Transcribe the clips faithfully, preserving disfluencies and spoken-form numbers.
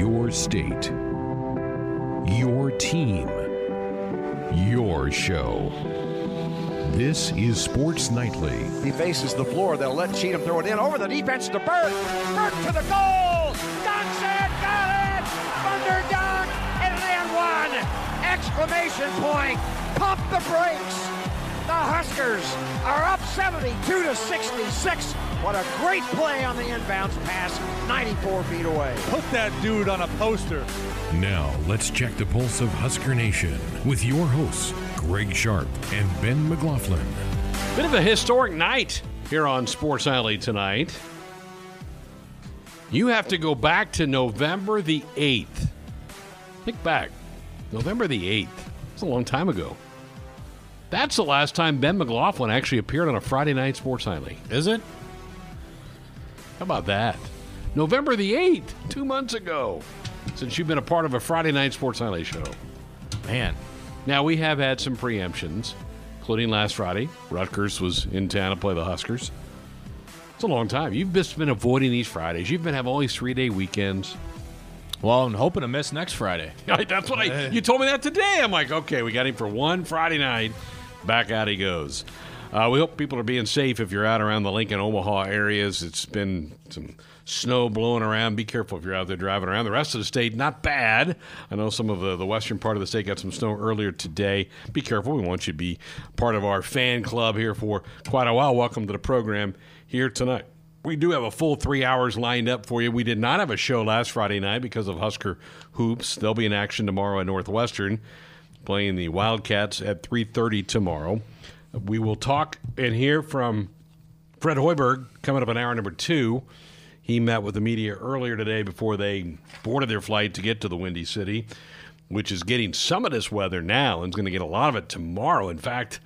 Your state, your team, your show. This is Sports Nightly. He faces the floor. They'll let Cheatham throw it in over the defense to Burke. Burke to the goal. Johnson got it. Underdog and then one. Exclamation point. Pump the brakes. The Huskers are up seventy-two to sixty-six. What a great play on the inbounds pass, ninety-four feet away. Put that dude on a poster. Now, let's check the pulse of Husker Nation with your hosts, Greg Sharp and Ben McLaughlin. Bit of a historic night here on Sports Alley tonight. You have to go back to November the eighth. Think back. November the eighth. That's a long time ago. That's the last time Ben McLaughlin actually appeared on a Friday night Sports Alley. Is it? How about that? November the eighth, two months ago, since you've been a part of a Friday night Sports Highlight show. Man. Now, we have had some preemptions, including last Friday. Rutgers was in town to play the Huskers. It's a long time. You've just been avoiding these Fridays. You've been having all these three-day weekends. Well, I'm hoping to miss next Friday. That's what I. You told me that today. I'm like, okay, we got him for one Friday night. Back out he goes. Uh, we hope people are being safe if you're out around the Lincoln, Omaha areas. It's been some snow blowing around. Be careful if you're out there driving around. The rest of the state, not bad. I know some of the, the western part of the state got some snow earlier today. Be careful. We want you to be part of our fan club here for quite a while. Welcome to the program here tonight. We do have a full three hours lined up for you. We did not have a show last Friday night because of Husker Hoops. They'll be in action tomorrow at Northwestern, playing the Wildcats at three thirty tomorrow. We will talk and hear from Fred Hoiberg coming up in hour number two. He met with the media earlier today before they boarded their flight to get to the Windy City, which is getting some of this weather now and is going to get a lot of it tomorrow. In fact,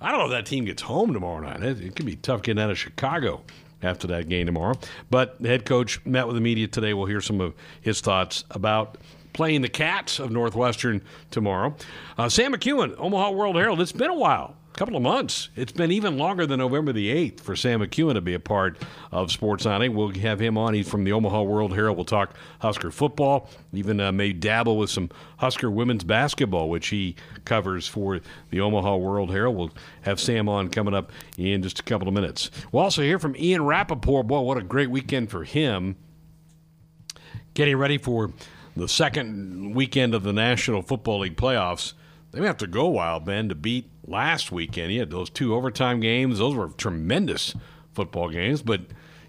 I don't know if that team gets home tomorrow night. It, it can be tough getting out of Chicago after that game tomorrow. But the head coach met with the media today. We'll hear some of his thoughts about playing the Cats of Northwestern tomorrow. Uh, Sam McKewon, Omaha World Herald. It's been a while. Couple of months. It's been even longer than November the eighth for Sam McKewon to be a part of Sports Alley. We'll have him on. He's from the Omaha World Herald. We'll talk Husker football, even uh, may dabble with some Husker women's basketball, which he covers for the Omaha World Herald. We'll have Sam on coming up in just a couple of minutes. We'll also hear from Ian Rapoport. Boy, what a great weekend for him. Getting ready for the second weekend of the National Football League playoffs. They have to go a while, Ben, to beat last weekend. You had those two overtime games. Those were tremendous football games. But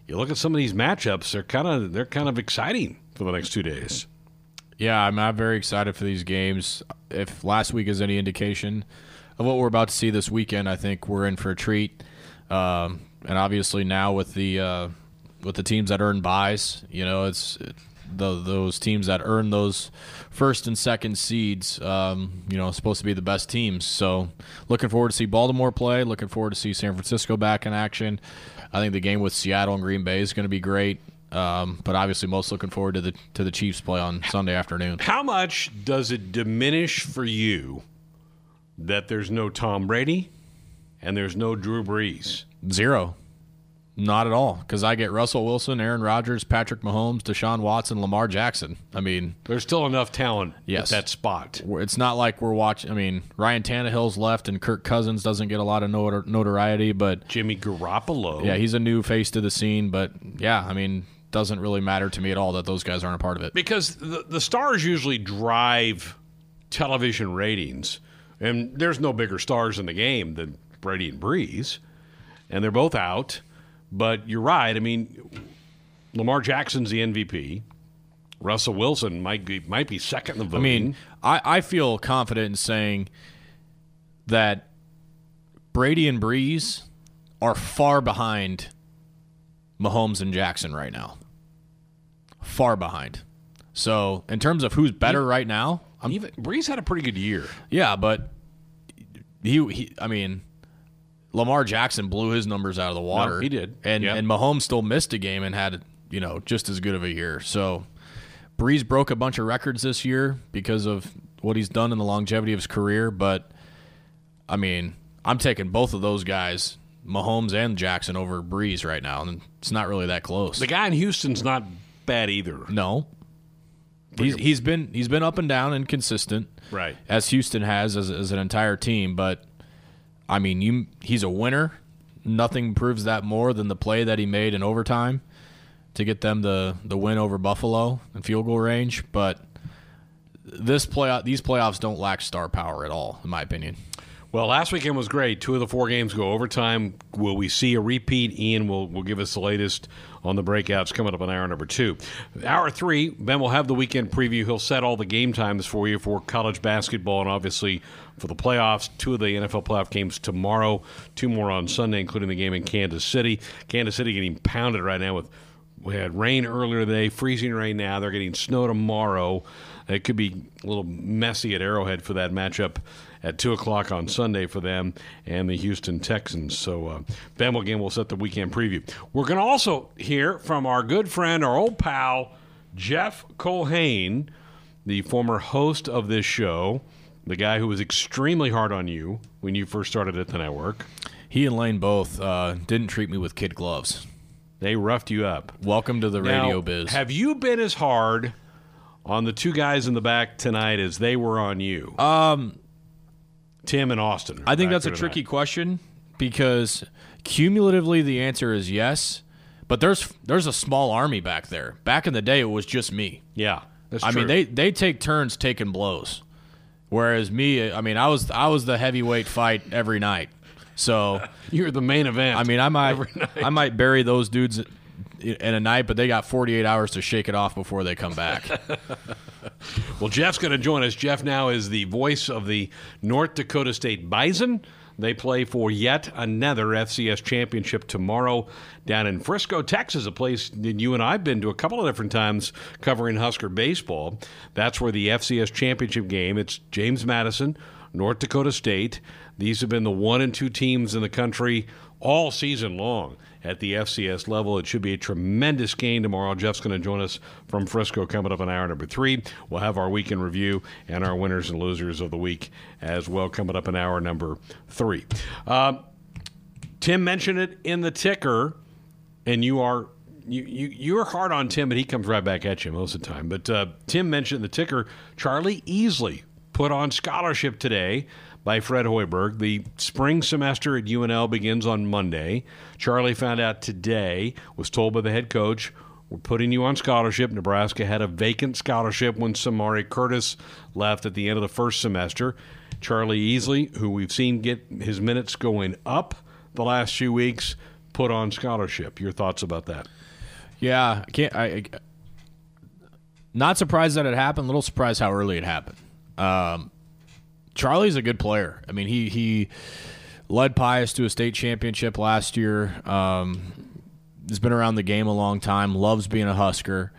you look at some of these matchups, they're kind of they're kind of exciting for the next two days. Yeah, I'm, I'm very excited for these games. If last week is any indication of what we're about to see this weekend, I think we're in for a treat. Um, and obviously now with the uh, with the teams that earn buys, you know, it's it, the, those teams that earn those first and second seeds, um, you know, supposed to be the best teams. So looking forward to see Baltimore play, looking forward to see San Francisco back in action. I think the game with Seattle and Green Bay is going to be great. Um, but obviously most looking forward to the to the Chiefs play on Sunday afternoon. How much does it diminish for you that there's no Tom Brady and there's no Drew Brees? Zero. Not at all, because I get Russell Wilson, Aaron Rodgers, Patrick Mahomes, Deshaun Watson, Lamar Jackson. I mean, there's still enough talent yes. at that spot. It's not like we're watching. I mean, Ryan Tannehill's left, and Kirk Cousins doesn't get a lot of notor- notoriety. But Jimmy Garoppolo, yeah, he's a new face to the scene. But yeah, I mean, doesn't really matter to me at all that those guys aren't a part of it, because the, the stars usually drive television ratings, and there's no bigger stars in the game than Brady and Brees, and they're both out. But you're right. I mean, Lamar Jackson's the M V P. Russell Wilson might be might be second in the voting. I mean, I, I feel confident in saying that Brady and Brees are far behind Mahomes and Jackson right now. Far behind. So in terms of who's better he, right now, I'm, even, Brees had a pretty good year. Yeah, but he, he I mean. Lamar Jackson blew his numbers out of the water. No, he did. And yep. and Mahomes still missed a game and had, you know, just as good of a year. So Brees broke a bunch of records this year because of what he's done in the longevity of his career. But, I mean, I'm taking both of those guys, Mahomes and Jackson, over Brees right now. And it's not really that close. The guy in Houston's not bad either. No. He's he's been he's been up and down and consistent, right? As Houston has as as an entire team, but I mean, you he's a winner. Nothing proves that more than the play that he made in overtime to get them the the win over Buffalo in field goal range. But this play these playoffs don't lack star power at all, in my opinion. Well, last weekend was great. Two of the four games go overtime. Will we see a repeat? Ian will, will give us the latest on the breakouts coming up on hour number two. Hour three, Ben will have the weekend preview. He'll set all the game times for you for college basketball and obviously for the playoffs. Two of the N F L playoff games tomorrow, two more on Sunday, including the game in Kansas City. Kansas City getting pounded right now with we had rain earlier today, freezing rain now. They're getting snow tomorrow. It could be a little messy at Arrowhead for that matchup at two o'clock on Sunday for them and the Houston Texans. So uh, Ben, again, will set the weekend preview. We're going to also hear from our good friend, our old pal, Jeff Culhane, the former host of this show, the guy who was extremely hard on you when you first started at the network. He and Lane both uh, didn't treat me with kid gloves. They roughed you up. Welcome to the now, radio biz. Have you been as hard on the two guys in the back tonight as they were on you? Um... Tim and Austin. I think that's a tricky question because cumulatively the answer is yes, but there's there's a small army back there. Back in the day, it was just me. Yeah, that's true. I mean, they they take turns taking blows, whereas me, I mean, I was I was the heavyweight fight every night. So you're the main event. I mean, I might I might bury those dudes in a night, but they got forty-eight hours to shake it off before they come back. Well, Jeff's going to join us. Jeff now is the voice of the North Dakota State Bison. They play for yet another F C S championship tomorrow down in Frisco, Texas, a place that you and I have been to a couple of different times covering Husker baseball. That's where the F C S championship game, it's James Madison, North Dakota State. These have been the one and two teams in the country all season long at the F C S level. It should be a tremendous game tomorrow. Jeff's going to join us from Frisco coming up in hour number three. We'll have our weekend review and our winners and losers of the week as well coming up in hour number three. Uh, Tim mentioned it in the ticker, and you are you, you you're hard on Tim, but he comes right back at you most of the time. But uh, Tim mentioned in the ticker, Charlie Easley put on scholarship today by Fred Hoiberg. The spring semester at U N L begins on Monday. Charlie found out today, was told by the head coach, we're putting you on scholarship. Nebraska had a vacant scholarship when Samari Curtis left at the end of the first semester. Charlie Easley, who we've seen get his minutes going up the last few weeks, put on scholarship. Your thoughts about that? Yeah, I can't, I, I, not surprised that it happened. A little surprised how early it happened. Um, Charlie's a good player. I mean, he he led Pius to a state championship last year. Um, he's been around the game a long time, loves being a Husker.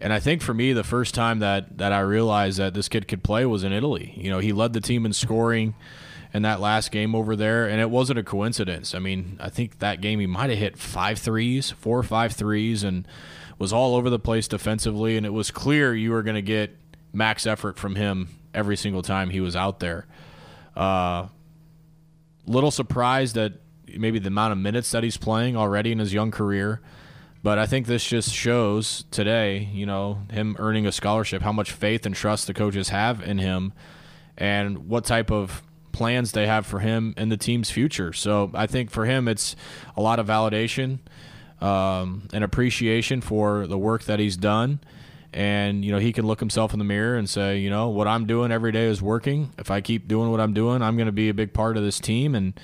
And I think for me, the first time that, that I realized that this kid could play was in Italy. You know, he led the team in scoring in that last game over there, and it wasn't a coincidence. I mean, I think that game he might have hit five threes, four or five threes, and was all over the place defensively, and it was clear you were going to get max effort from him every single time he was out there. Uh, little surprised at maybe the amount of minutes that he's playing already in his young career, but I think this just shows today, you know, him earning a scholarship, how much faith and trust the coaches have in him and what type of plans they have for him and the team's future. So I think for him, it's a lot of validation um, and appreciation for the work that he's done. And, you know, he can look himself in the mirror and say, you know, what I'm doing every day is working. If I keep doing what I'm doing, I'm going to be a big part of this team. And,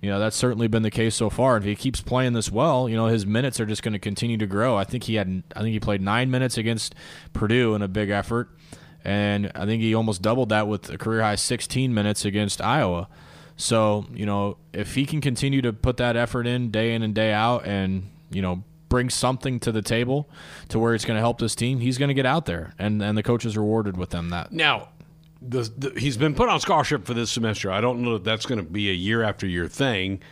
you know, that's certainly been the case so far. If he keeps playing this well, you know, his minutes are just going to continue to grow. I think he had, I think he played nine minutes against Purdue in a big effort. And I think he almost doubled that with a career-high sixteen minutes against Iowa. So, you know, if he can continue to put that effort in day in and day out and, you know, bring something to the table to where it's going to help this team, he's going to get out there, and and the coach is rewarded with them that. Now, the, the, he's been put on scholarship for this semester. I don't know that that's going to be a year-after-year thing.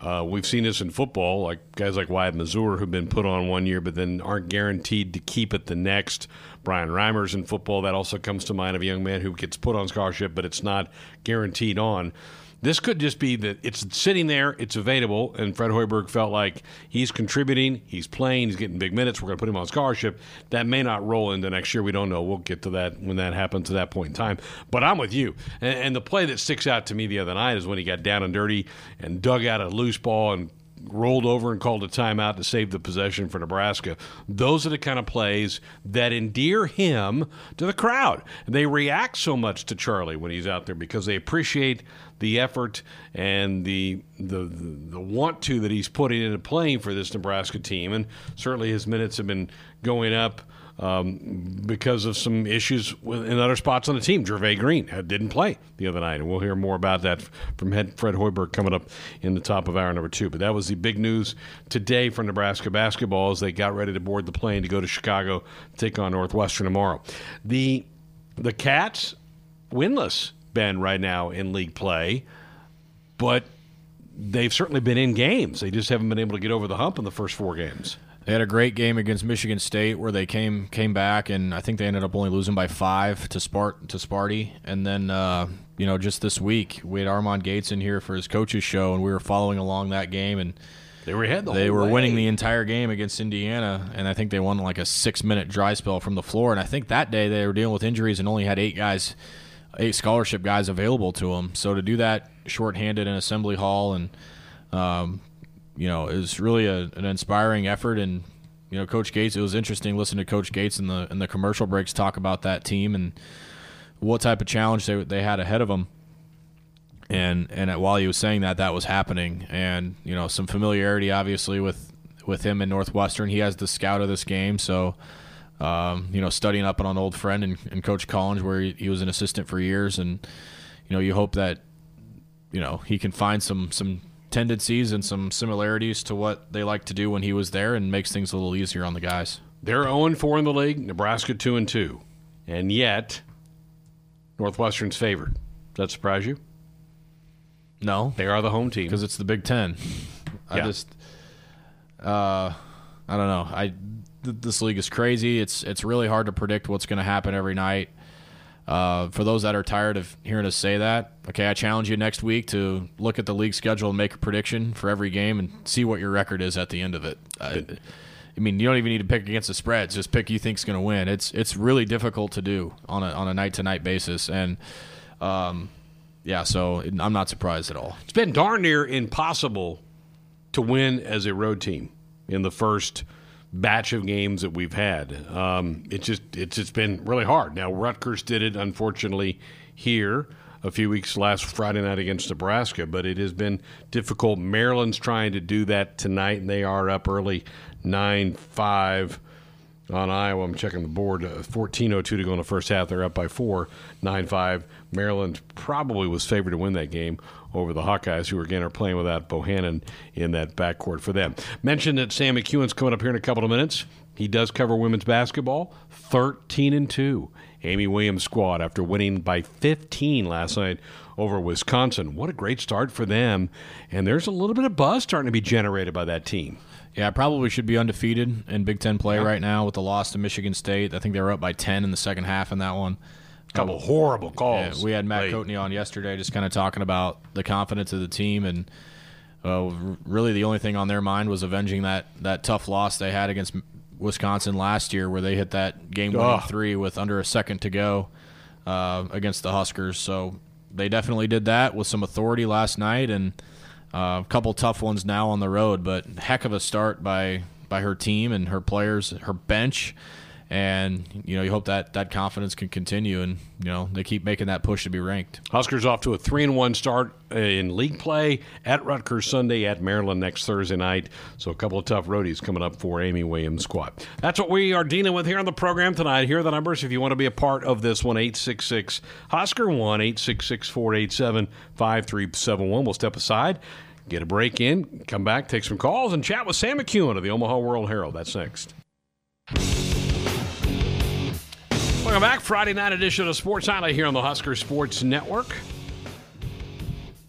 Uh, we've seen this in football, like guys like Wyatt Mazur who've been put on one year but then aren't guaranteed to keep it the next. Brian Reimers in football, that also comes to mind, of a young man who gets put on scholarship but it's not guaranteed on. This could just be that it's sitting there, it's available, and Fred Hoiberg felt like he's contributing, he's playing, he's getting big minutes, we're going to put him on scholarship. That may not roll into next year. We don't know. We'll get to that when that happens, to that point in time. But I'm with you. And, and the play that sticks out to me the other night is when he got down and dirty and dug out a loose ball and rolled over and called a timeout to save the possession for Nebraska. Those are the kind of plays that endear him to the crowd. They react so much to Charlie when he's out there because they appreciate the effort and the the the want to that he's putting into playing for this Nebraska team. And certainly his minutes have been going up um, because of some issues in other spots on the team. Jervay Green didn't play the other night, and we'll hear more about that from Fred Hoiberg coming up in the top of hour number two. But that was the big news today for Nebraska basketball as they got ready to board the plane to go to Chicago to take on Northwestern tomorrow. The the Cats winless, Ben, right now in league play, but they've certainly been in games. They just haven't been able to get over the hump in the first four games. They had a great game against Michigan State where they came came back, and I think they ended up only losing by five to Spart to Sparty. And then, uh, you know, just this week we had Armand Gates in here for his coach's show, and we were following along that game, and they were ahead the whole They were way. winning the entire game against Indiana, and I think they won like a six-minute dry spell from the floor. And I think that day they were dealing with injuries and only had eight guys. eight scholarship guys available to them. So to do that shorthanded in Assembly Hall, and, um, you know, it was really a, an inspiring effort. And, you know, Coach Gates, it was interesting listening to Coach Gates in the in the commercial breaks talk about that team and what type of challenge they they had ahead of them. And, and while he was saying that, that was happening. And, you know, some familiarity, obviously, with, with him in Northwestern. He has the scout of this game, so – Um, you know, studying up on an old friend and, and Coach Collins, where he, he was an assistant for years, and you know, you hope that you know he can find some some tendencies and some similarities to what they like to do when he was there, and makes things a little easier on the guys. They're oh and four in the league. Nebraska two and two, and yet Northwestern's favored. Does that surprise you? No, they are the home team because it's the Big Ten. I yeah. just, uh, I don't know. I. This league is crazy. It's it's really hard to predict what's going to happen every night. Uh, for those that are tired of hearing us say that, okay, I challenge you next week to look at the league schedule and make a prediction for every game and see what your record is at the end of it. I, I mean, you don't even need to pick against the spreads. Just pick who you think's going to win. It's it's really difficult to do on a on a night to night basis, and um, yeah, so I'm not surprised at all. It's been darn near impossible to win as a road team in the first batch of games that we've had. Um, it's just it's it's been really hard. Now Rutgers did it, unfortunately, here a few weeks last Friday night against Nebraska, but it has been difficult. Maryland's trying to do that tonight, and they are up early, nine five on Iowa. I'm checking the board. fourteen oh two to go in the first half. They're up by four, nine five. Maryland probably was favored to win that game over the Hawkeyes, who, again, are playing without Bohannon in that backcourt for them. Mentioned that Sam McKewon's coming up here in a couple of minutes. He does cover women's basketball, thirteen and two. Amy Williams' squad, after winning by fifteen last night over Wisconsin. What a great start for them. And there's a little bit of buzz starting to be generated by that team. Yeah, probably should be undefeated in Big Ten play yeah. right now with the loss to Michigan State. I think they were up by ten in the second half in that one. Couple um, horrible calls. Yeah, we had Matt late. Coatney on yesterday just kind of talking about the confidence of the team, and uh, really the only thing on their mind was avenging that, that tough loss they had against Wisconsin last year where they hit that game-winning oh. three with under a second to go uh, against the Huskers. So they definitely did that with some authority last night, and uh, a couple tough ones now on the road, but heck of a start by, by her team and her players, her bench. And, you know, you hope that that confidence can continue and, you know, they keep making that push to be ranked. Huskers off to a three and one start in league play at Rutgers Sunday, at Maryland next Thursday night. So a couple of tough roadies coming up for Amy Williams' squad. That's what we are dealing with here on the program tonight. Here are the numbers if you want to be a part of this one, eight six six, Husker one, eight six six, four eight seven, five three seven one. We'll step aside, get a break in, come back, take some calls, and chat with Sam McKewon of the Omaha World Herald. That's next. Welcome back. Friday night edition of Sports Nightly here on the Husker Sports Network.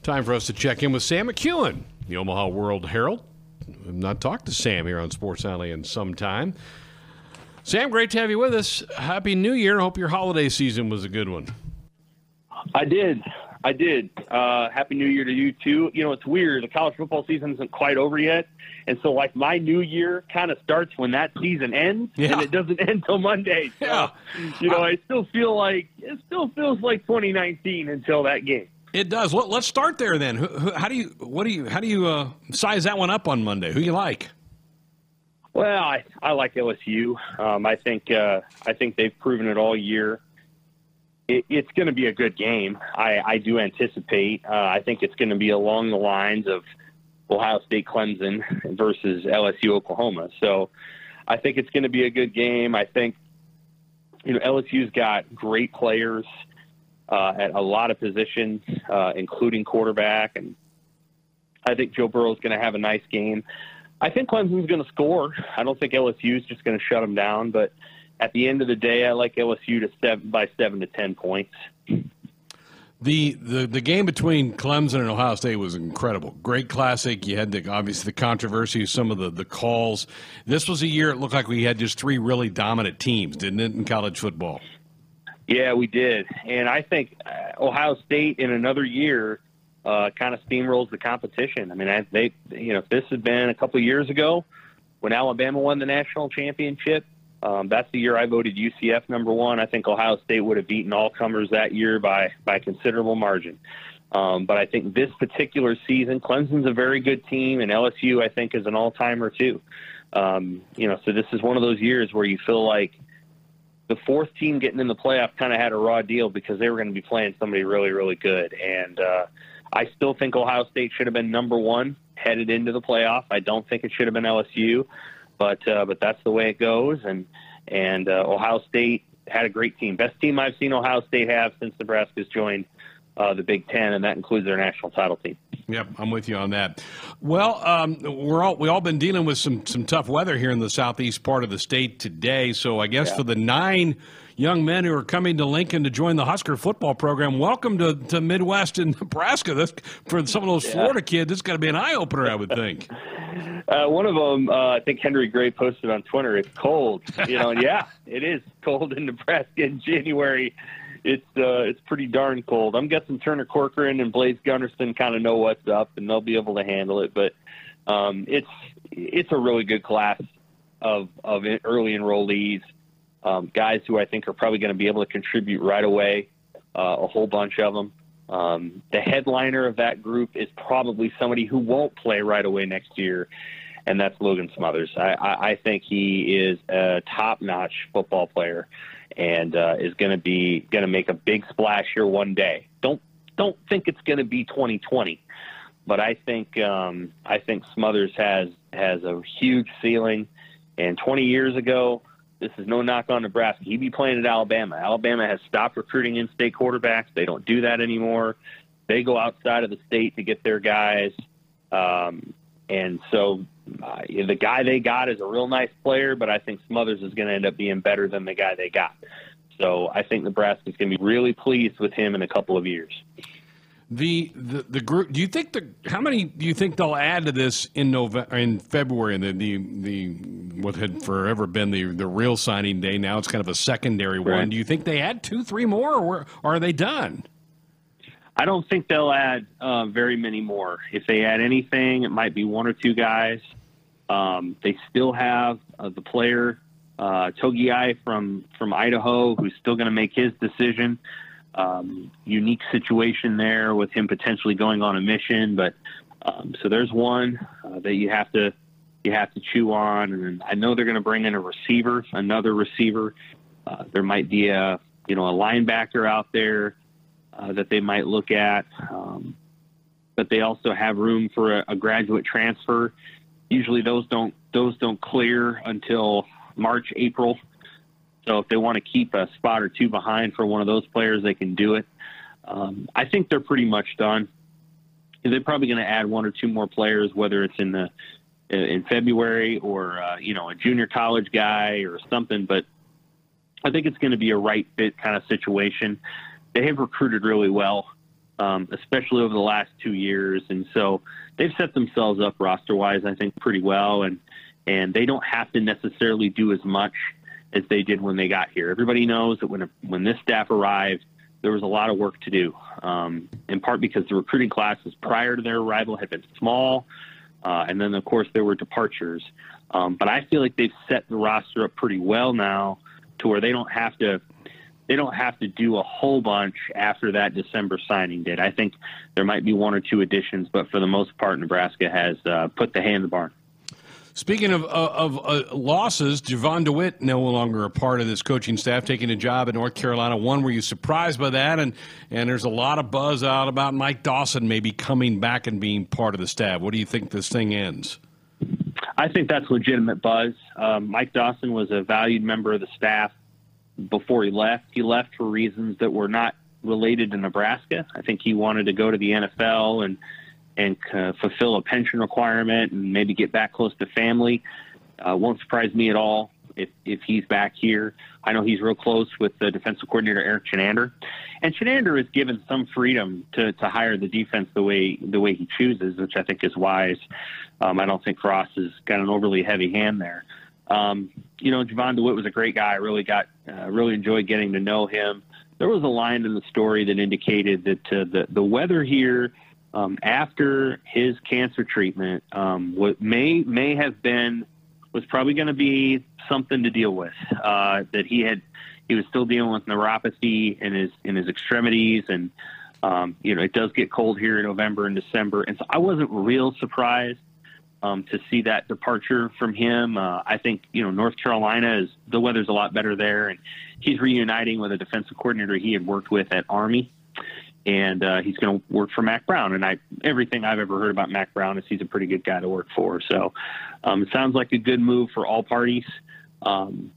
Time for us to check in with Sam McKewon, the Omaha World Herald. I've not talked to Sam here on Sports Nightly in some time. Sam, great to have you with us. Happy New Year. Hope your holiday season was a good one. I did. I did. Uh, Happy New Year to you, too. You know, it's weird. The college football season isn't quite over yet. And so, like, my new year kind of starts when that season ends, yeah. and it doesn't end till Monday. So, yeah. you know, I, I still feel like it still feels like twenty nineteen until that game. It does. Well, let's start there then. Who, who, how do you what do you how do you uh, size that one up on Monday? Who do you like? Well, I, I like L S U. Um, I think uh, I think they've proven it all year. It, it's going to be a good game. I, I do anticipate. Uh, I think it's going to be along the lines of Ohio State Clemson versus L S U Oklahoma. So I think it's going to be a good game. I think you know L S U's got great players. Uh, at a lot of positions, uh, including quarterback. And I think Joe Burrow is going to have a nice game. I think Clemson's going to score. I don't think L S U is just going to shut them down. But at the end of the day, I like L S U to seven, by seven to ten points. The, the the game between Clemson and Ohio State was incredible. Great classic. You had, the obviously, the controversy of some of the, the calls. This was a year it looked like we had just three really dominant teams, didn't it, in college football? Yeah, we did. And I think Ohio State in another year uh, kind of steamrolls the competition. I mean, I, they, you know, if this had been a couple of years ago when Alabama won the national championship, um, that's the year I voted U C F number one. I think Ohio State would have beaten all comers that year by, by a considerable margin. Um, but I think this particular season, Clemson's a very good team, and L S U, I think, is an all-timer too. Um, you know, so this is one of those years where you feel like the fourth team getting in the playoff kind of had a raw deal because they were going to be playing somebody really, really good. And uh, I still think Ohio State should have been number one headed into the playoff. I don't think it should have been L S U, but uh, but that's the way it goes. And and uh, Ohio State had a great team. Best team I've seen Ohio State have since Nebraska's joined uh, the Big Ten, and that includes their national title team. Yep, I'm with you on that. Well, um, we're all we all been dealing with some some tough weather here in the southeast part of the state today. So I guess yeah. for the nine young men who are coming to Lincoln to join the Husker football program, welcome to, to Midwest and Nebraska. That's, for some of those yeah. Florida kids, it's got to be an eye opener, I would think. Uh, one of them, uh, I think Henry Gray posted on Twitter. It's cold, you know. Yeah, it is cold in Nebraska in January. It's uh, it's pretty darn cold. I'm guessing Turner Corcoran and Blaze Gunderson kind of know what's up, and they'll be able to handle it. But um, it's it's a really good class of of early enrollees, um, guys who I think are probably going to be able to contribute right away, uh, a whole bunch of them. Um, the headliner of that group is probably somebody who won't play right away next year, and that's Logan Smothers. I, I, I think he is a top-notch football player. And uh, is going to be going to make a big splash here one day. Don't don't think it's going to be twenty twenty, but I think um, I think Smothers has has a huge ceiling. And twenty years ago, this is no knock on Nebraska. He'd be playing at Alabama. Alabama has stopped recruiting in-state quarterbacks. They don't do that anymore. They go outside of the state to get their guys. Um, and so. Uh, the guy they got is a real nice player, but I think Smothers is going to end up being better than the guy they got. So I think Nebraska's going to be really pleased with him in a couple of years. The, the the group. Do you think the how many do you think they'll add to this in November, in February, and the, the the what had forever been the the real signing day? Now it's kind of a secondary right. one. Do you think they add two, three more, or are they done? I don't think they'll add uh, very many more. If they add anything, it might be one or two guys. Um, they still have uh, the player, uh, Togiai from, from Idaho, who's still going to make his decision. Um, unique situation there with him potentially going on a mission. But um, so there's one uh, that you have to, you have to chew on. And I know they're going to bring in a receiver, another receiver. Uh, there might be a, you know, a linebacker out there uh, that they might look at. Um, but they also have room for a, a graduate transfer. Usually those don't those don't clear until March, April. So if they want to keep a spot or two behind for one of those players, they can do it. Um, I think they're pretty much done. They're probably going to add one or two more players, whether it's in the in February or uh, you know a junior college guy or something. But I think it's going to be a right fit kind of situation. They have recruited really well. Um, especially over the last two years. And so they've set themselves up roster-wise, I think, pretty well. And, and they don't have to necessarily do as much as they did when they got here. Everybody knows that when, a, when this staff arrived, there was a lot of work to do, um, in part because the recruiting classes prior to their arrival had been small. Uh, and then, of course, there were departures. Um, but I feel like they've set the roster up pretty well now to where they don't have to they don't have to do a whole bunch after that December signing date. I think there might be one or two additions, but for the most part, Nebraska has uh, put the hay in the barn. Speaking of, of, of uh, losses, Javon DeWitt no longer a part of this coaching staff, taking a job at North Carolina. One, were you surprised by that? And, and there's a lot of buzz out about Mike Dawson maybe coming back and being part of the staff. What do you think this thing ends? I think that's legitimate buzz. Um, Mike Dawson was a valued member of the staff before he left. He left for reasons that were not related to Nebraska. I think he wanted to go to the N F L and and uh, fulfill a pension requirement and maybe get back close to family. Uh, won't surprise me at all if, if he's back here. I know he's real close with the defensive coordinator, Eric Chenander. And Chenander is given some freedom to, to hire the defense the way the way he chooses, which I think is wise. Um, I don't think Frost has got an overly heavy hand there. Um, you know, Javon DeWitt was a great guy. I really got, uh, really enjoyed getting to know him. There was a line in the story that indicated that uh, the, the weather here um, after his cancer treatment, um, what may, may have been, was probably going to be something to deal with, uh, that he had, he was still dealing with neuropathy in his, in his extremities. And, um, you know, it does get cold here in November and December. And so I wasn't real surprised Um, to see that departure from him. Uh, I think, you know, North Carolina, is the weather's a lot better there, and he's reuniting with a defensive coordinator he had worked with at Army, and uh, he's going to work for Mack Brown. And I, everything I've ever heard about Mack Brown is he's a pretty good guy to work for. So um, it sounds like a good move for all parties. Um,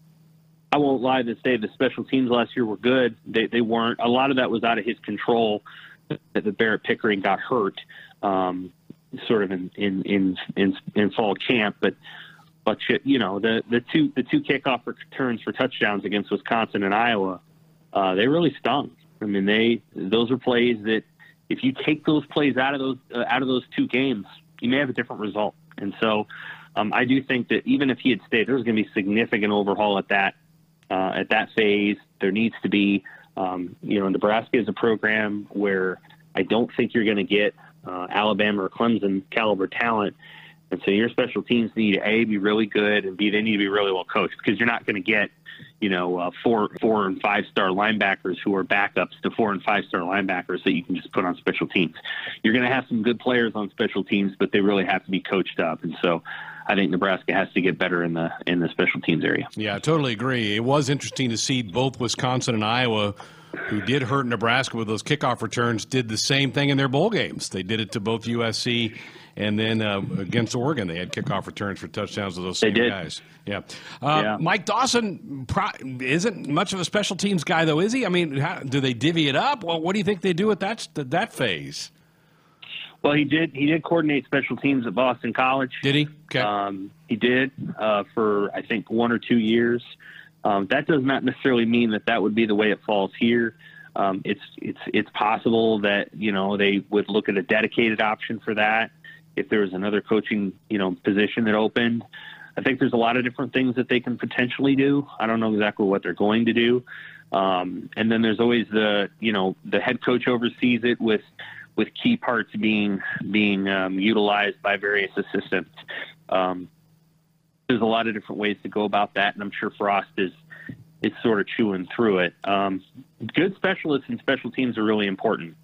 I won't lie to say the special teams last year were good. They, they weren't. A lot of that was out of his control, that the Barrett Pickering got hurt. Um, sort of in, in, in, in, in fall camp, but, but, you know, the, the two, the two kickoff returns for touchdowns against Wisconsin and Iowa, uh, they really stung. I mean, they, those are plays that if you take those plays out of those, uh, out of those two games, you may have a different result. And so um, I do think that even if he had stayed, there was going to be significant overhaul at that, uh, at that phase. There needs to be, um, you know, Nebraska is a program where I don't think you're going to get Uh, Alabama or Clemson caliber talent, and so your special teams need to a be really good, and b they need to be really well coached, because you're not going to get, you know, uh, four four and five star linebackers who are backups to four and five star linebackers that you can just put on special teams. You're going to have some good players on special teams, but they really have to be coached up, and so I think Nebraska has to get better in the in the special teams area. Yeah, I totally agree. It was interesting to see both Wisconsin and Iowa, who did hurt Nebraska with those kickoff returns, did the same thing in their bowl games. They did it to both U S C and then uh, against Oregon. They had kickoff returns for touchdowns of those same guys. Yeah. Uh, yeah. Mike Dawson pro- isn't much of a special teams guy, though, is he? I mean, how, do they divvy it up? Well, what do you think they do at that that phase? Well, he did. He did coordinate special teams at Boston College. Did he? Okay. Um, he did uh, for, I think, one or two years. Um, that does not necessarily mean that that would be the way it falls here. Um, it's it's it's possible that, you know, they would look at a dedicated option for that if there was another coaching, you know, position that opened. I think there's a lot of different things that they can potentially do. I don't know exactly what they're going to do. Um, and then there's always the, you know, the head coach oversees it with with key parts being being um, utilized by various assistants. Um, There's a lot of different ways to go about that, and I'm sure Frost is is sort of chewing through it. Um, good specialists and special teams are really important.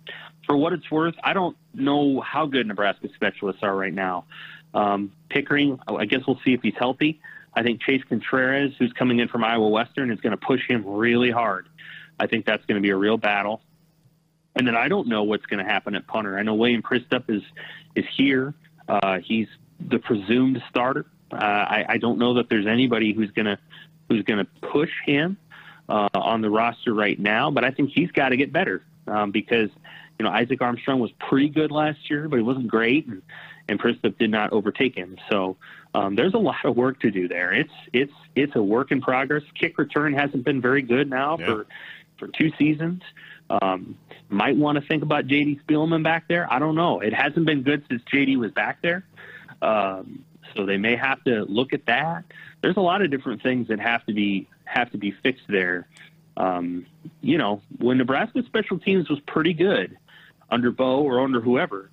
For what it's worth, I don't know how good Nebraska specialists are right now. Um, Pickering, I guess we'll see if he's healthy. I think Chase Contreras, who's coming in from Iowa Western, is going to push him really hard. I think that's going to be a real battle. And then I don't know what's going to happen at punter. I know William Pristup is, is here. Uh, he's the presumed starter. Uh, I, I don't know that there's anybody who's gonna who's gonna push him uh, on the roster right now, but I think he's got to get better um, because, you know, Isaac Armstrong was pretty good last year, but he wasn't great, and, and Pristup did not overtake him. So um, there's a lot of work to do there. It's it's it's a work in progress. Kick return hasn't been very good now yeah. for for two seasons. Um, might want to think about J D Spielman back there. I don't know. It hasn't been good since J D was back there. Um, So they may have to look at that. There's a lot of different things that have to be have to be fixed there Um, you know, when Nebraska's special teams was pretty good under Bo or under whoever,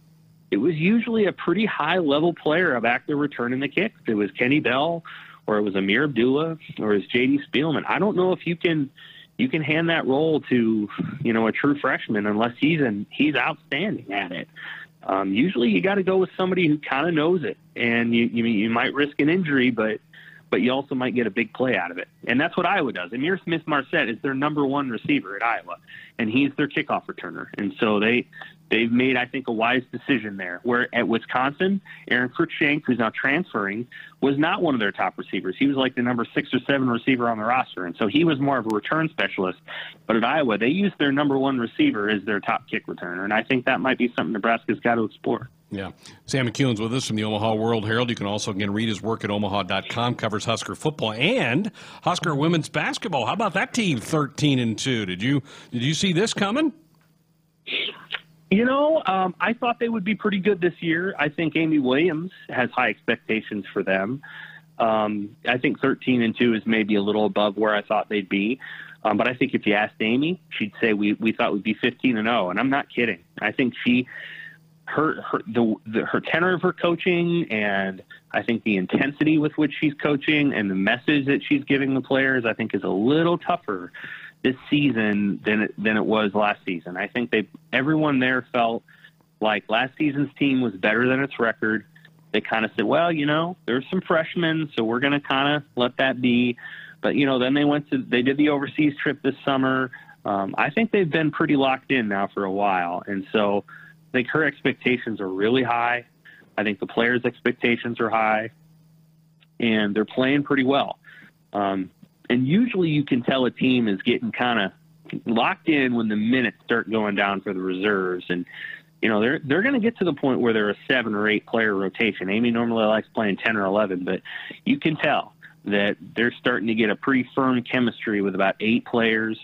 it was usually a pretty high-level player back there returning the kicks. It was Kenny Bell, or it was Amir Abdullah, or it was J D Spielman. I don't know if you can you can hand that role to, you know, a true freshman unless he's in, he's outstanding at it. Um, usually you got to go with somebody who kind of knows it, and you, you you might risk an injury, but but you also might get a big play out of it. And that's what Iowa does. Amir Smith-Marset is their number one receiver at Iowa, and he's their kickoff returner. And so they, they've made, I think, a wise decision there, where at Wisconsin, Aaron Cruikshank, who's now transferring, was not one of their top receivers. He was like the number six or seven receiver on the roster, and so he was more of a return specialist. But at Iowa, they used their number one receiver as their top kick returner, and I think that might be something Nebraska's got to explore. Yeah. Sam McKeown's with us from the Omaha World Herald. You can also, again, read his work at omaha dot com. Covers Husker football and Husker women's basketball. How about that team, thirteen and two? Did you did you see this coming? You know, um, I thought they would be pretty good this year. I think Amy Williams has high expectations for them. Um, I think thirteen and two is maybe a little above where I thought they'd be. Um, but I think if you asked Amy, she'd say we, we thought we'd be fifteen and oh, and I'm not kidding. I think she... Her her the, the her tenor of her coaching, and I think the intensity with which she's coaching and the message that she's giving the players, I think, is a little tougher this season than it, than it was last season. I think they everyone there felt like last season's team was better than its record. They kind of said, well, you know, there's some freshmen, so we're going to kind of let that be. But you know, then they went to they did the overseas trip this summer. Um, I think they've been pretty locked in now for a while, and so. I think her expectations are really high. I think the players' expectations are high, and they're playing pretty well. Um, and usually you can tell a team is getting kind of locked in when the minutes start going down for the reserves. And, you know, they're they're going to get to the point where they're a seven or eight player rotation. Amy normally likes playing ten or eleven, but you can tell that they're starting to get a pretty firm chemistry with about eight players.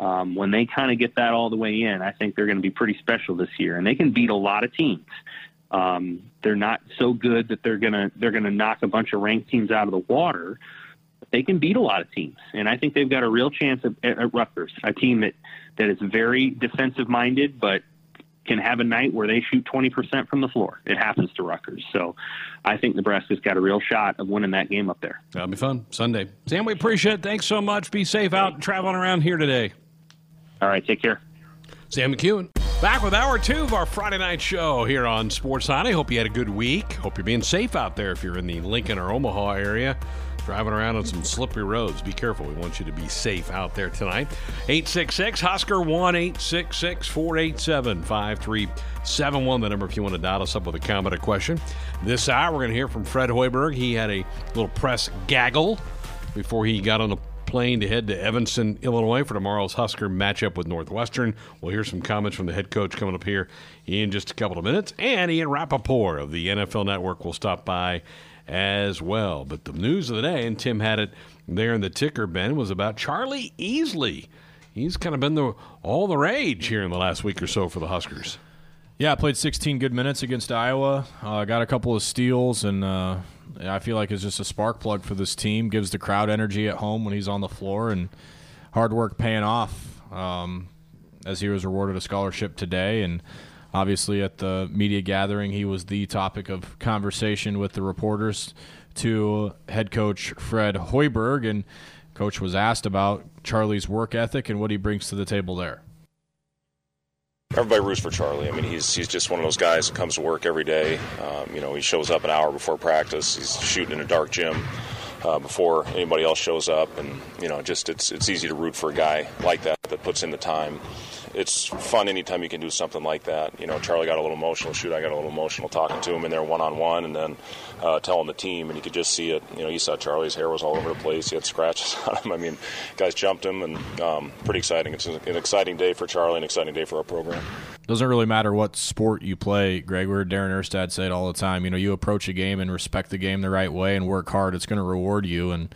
Um, when they kind of get that all the way in, I think they're going to be pretty special this year, and they can beat a lot of teams. Um, they're not so good that they're going to they're going to knock a bunch of ranked teams out of the water. But they can beat a lot of teams, and I think they've got a real chance at, at, at Rutgers, a team that, that is very defensive minded, but can have a night where they shoot twenty percent from the floor. It happens to Rutgers, so I think Nebraska's got a real shot of winning that game up there. That'll be fun Sunday. Sam, we appreciate it. Thanks so much. Be safe out traveling around here today. All right, take care. Sam McKewon. Back with hour two of our Friday night show here on Sports Nightly. Hope you had a good week. Hope you're being safe out there if you're in the Lincoln or Omaha area. Driving around on some slippery roads. Be careful. We want you to be safe out there tonight. eight six six Husker one, eight six six, four eight seven, five three seven one. The number if you want to dial us up with a comment or question. This hour, we're going to hear from Fred Hoiberg. He had a little press gaggle before he got on the plane to head to Evanston, Illinois for tomorrow's Husker matchup with Northwestern. We'll hear some comments from the head coach coming up here in just a couple of minutes. And Ian Rapoport of the N F L Network will stop by as well. But the news of the day, and Tim had it there in the ticker, Ben, was about Charlie Easley. He's kind of been the, all the rage here in the last week or so for the Huskers. Yeah, played sixteen good minutes against Iowa, uh, got a couple of steals, and uh, I feel like it's just a spark plug for this team. Gives the crowd energy at home when he's on the floor, and hard work paying off um, as he was awarded a scholarship today. And obviously at the media gathering, he was the topic of conversation with the reporters to head coach Fred Hoiberg, and coach was asked about Charlie's work ethic and what he brings to the table there. Everybody roots for Charlie. I mean, he's he's just one of those guys that comes to work every day. Um, you know, he shows up an hour before practice. He's shooting in a dark gym uh, before anybody else shows up. And, you know, just it's it's easy to root for a guy like that that puts in the time. It's fun anytime you can do something like that. You know, Charlie got a little emotional. Shoot, I got a little emotional talking to him in there one-on-one and then uh, telling the team, and you could just see it. You know, you saw Charlie's hair was all over the place. He had scratches on him. I mean, guys jumped him, and um, pretty exciting. It's an exciting day for Charlie, an exciting day for our program. Doesn't really matter what sport you play, Greg. We heard Darren Erstad say it all the time. You know, you approach a game and respect the game the right way and work hard. It's going to reward you, and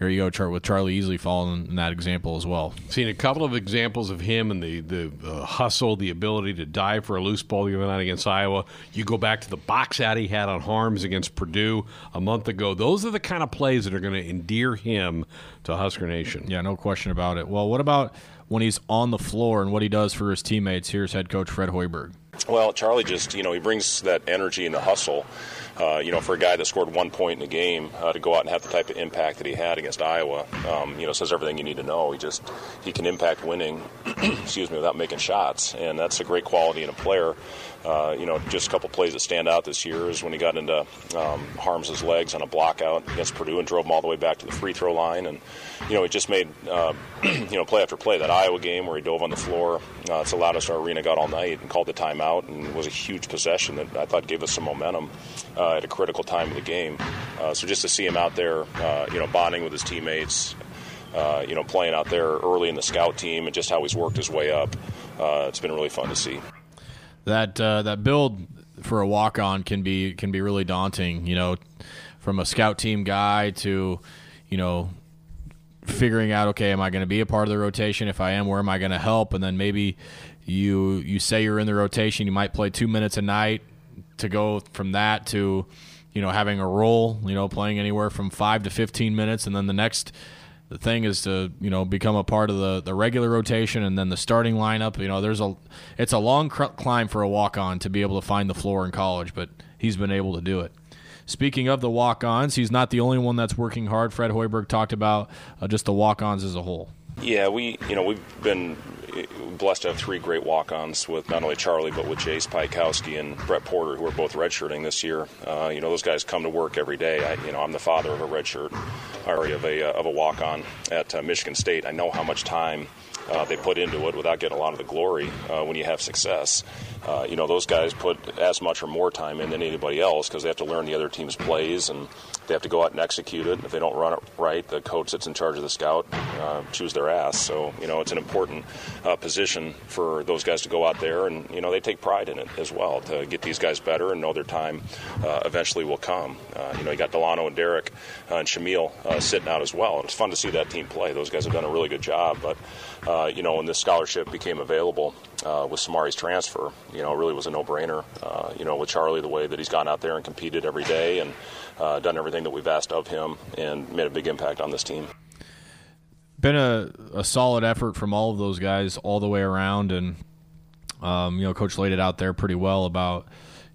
here you go, Char- with Charlie Easley following in that example as well. Seen a couple of examples of him and the, the uh, hustle, the ability to dive for a loose ball the other night against Iowa. You go back to the box out he had on Harms against Purdue a month ago. Those are the kind of plays that are going to endear him to Husker Nation. Yeah, no question about it. Well, what about when he's on the floor and what he does for his teammates? Here's head coach Fred Hoiberg. Well, Charlie just, you know, he brings that energy and the hustle, uh, you know, for a guy that scored one point in the game uh, to go out and have the type of impact that he had against Iowa, um, you know, says everything you need to know. He just, he can impact winning, excuse me, without making shots, and that's a great quality in a player. Uh, you know, just a couple plays that stand out this year is when he got into um, Harms' legs on a block out against Purdue and drove him all the way back to the free throw line. And, you know, he just made, uh, you know, play after play. That Iowa game where he dove on the floor, uh, it's allowed us, our arena got all night and called the timeout, and it was a huge possession that I thought gave us some momentum uh, at a critical time of the game. Uh, so just to see him out there, uh, you know, bonding with his teammates, uh, you know, playing out there early in the scout team and just how he's worked his way up, uh, it's been really fun to see. That uh, that build for a walk-on can be can be really daunting, you know, from a scout team guy to, you know, figuring out, okay, am I going to be a part of the rotation? If I am, where am I going to help? And then maybe you you say you're in the rotation, you might play two minutes a night, to go from that to, you know, having a role, you know, playing anywhere from five to fifteen minutes, and then the next the thing is to, you know, become a part of the, the regular rotation and then the starting lineup. You know, there's a it's a long cr- climb for a walk-on to be able to find the floor in college, but he's been able to do it. Speaking of the walk-ons, he's not the only one that's working hard. Fred Hoiberg talked about uh, just the walk-ons as a whole. Yeah, we you know we've been blessed to have three great walk-ons with not only Charlie but with Jace Pikowski and Brett Porter, who are both redshirting this year. Uh, you know, those guys come to work every day. I, you know, I'm the father of a redshirt, or of a uh, of a walk-on at uh, Michigan State. I know how much time uh, they put into it without getting a lot of the glory uh, when you have success. Uh, you know, those guys put as much or more time in than anybody else because they have to learn the other team's plays and they have to go out and execute it. And if they don't run it right, the coach that's in charge of the scout uh, chews their ass. So, you know, it's an important uh, position for those guys to go out there. And, you know, they take pride in it as well to get these guys better and know their time uh, eventually will come. Uh, you know, you got Delano and Derek uh, and Shamil uh, sitting out as well. And it's fun to see that team play. Those guys have done a really good job. But, uh, you know, when this scholarship became available uh, with Samari's transfer, you know, it really was a no-brainer. Uh, you know, with Charlie, the way that he's gone out there and competed every day and uh, done everything that we've asked of him and made a big impact on this team. Been a, a solid effort from all of those guys all the way around. And, um, you know, Coach laid it out there pretty well about,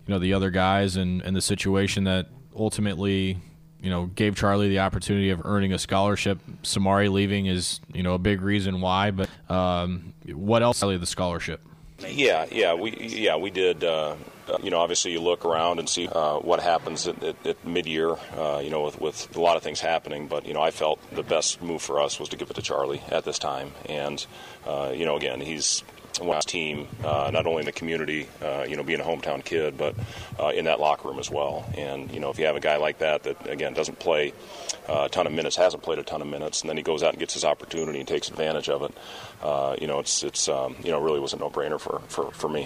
you know, the other guys and, and the situation that ultimately, you know, gave Charlie the opportunity of earning a scholarship. Samari leaving is, you know, a big reason why. But um, what else really the scholarship? Yeah, yeah, we yeah we did. Uh, you know, obviously you look around and see uh, what happens at, at, at mid-year. Uh, you know, with, with a lot of things happening, but you know, I felt the best move for us was to give it to Charlie at this time. And uh, you know, again, he's one team, uh, not only in the community, uh, you know, being a hometown kid, but uh, in that locker room as well. And you know, if you have a guy like that that again doesn't play a ton of minutes, hasn't played a ton of minutes, and then he goes out and gets his opportunity and takes advantage of it, uh, you know, it's it's um, you know, really was a no-brainer for for, for me.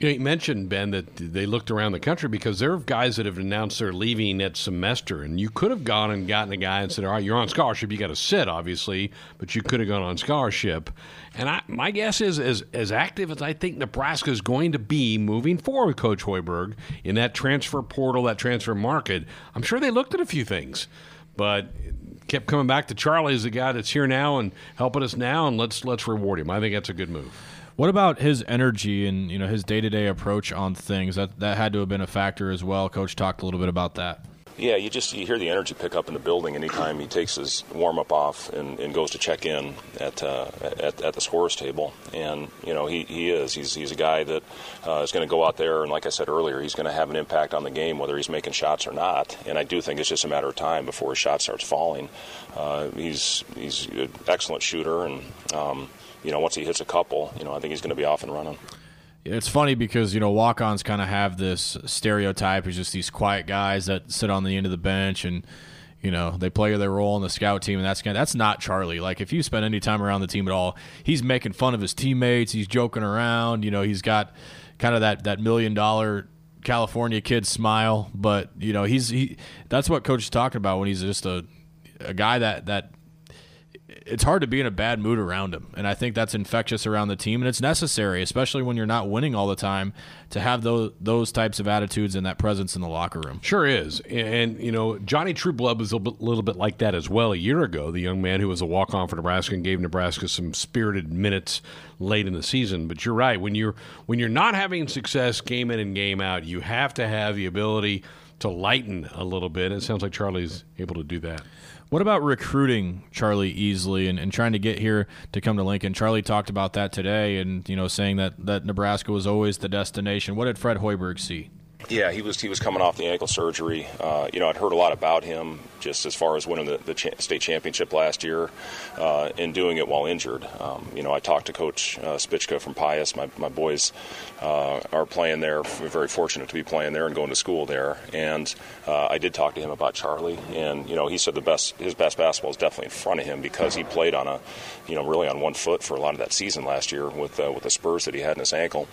You know, you mentioned, Ben, that they looked around the country because there are guys that have announced they're leaving at semester, and you could have gone and gotten a guy and said, all right, you're on scholarship. You got to sit, obviously, but you could have gone on scholarship. And I, my guess is as, as active as I think Nebraska is going to be moving forward with Coach Hoiberg in that transfer portal, that transfer market, I'm sure they looked at a few things, but kept coming back to Charlie as the guy that's here now and helping us now, and let's let's reward him. I think that's a good move. What about his energy and, you know, his day-to-day approach on things? That that had to have been a factor as well. Coach talked a little bit about that. Yeah, you just you hear the energy pick up in the building anytime he takes his warm-up off and, and goes to check in at, uh, at at the scorer's table. And, you know, he, he is. He's he's a guy that uh, is going to go out there, and like I said earlier, he's going to have an impact on the game whether he's making shots or not. And I do think it's just a matter of time before his shot starts falling. Uh, he's, he's an excellent shooter, and, um, you know, once he hits a couple, you know, I think he's going to be off and running. It's funny because, you know, walk-ons kind of have this stereotype is just these quiet guys that sit on the end of the bench and, you know, they play their role in the scout team, and that's kind of, that's not Charlie. Like, if you spend any time around the team at all, he's making fun of his teammates, he's joking around, you know, he's got kind of that, that million-dollar California kid smile, but, you know, he's he, that's what Coach is talking about when he's just a a guy that that it's hard to be in a bad mood around him. And I think that's infectious around the team, and it's necessary, especially when you're not winning all the time, to have those those types of attitudes and that presence in the locker room. Sure is. And, you know, Johnny Trueblood was a little bit like that as well a year ago, the young man who was a walk-on for Nebraska and gave Nebraska some spirited minutes late in the season. But you're right. When you're, when you're not having success game in and game out, you have to have the ability to lighten a little bit. It sounds like Charlie's able to do that. What about recruiting Charlie Easley and, and trying to get here to come to Lincoln? Charlie talked about that today and, you know, saying that, that Nebraska was always the destination. What did Fred Hoiberg see? Yeah, he was he was coming off the ankle surgery. Uh, you know, I'd heard a lot about him just as far as winning the, the cha- state championship last year uh, and doing it while injured. Um, you know, I talked to Coach uh, Spichka from Pius. My, my boys uh, are playing there. We're very fortunate to be playing there and going to school there. And uh, I did talk to him about Charlie. And, you know, he said the best his best basketball is definitely in front of him because he played on a, you know, really on one foot for a lot of that season last year with uh, with the spurs that he had in his ankle.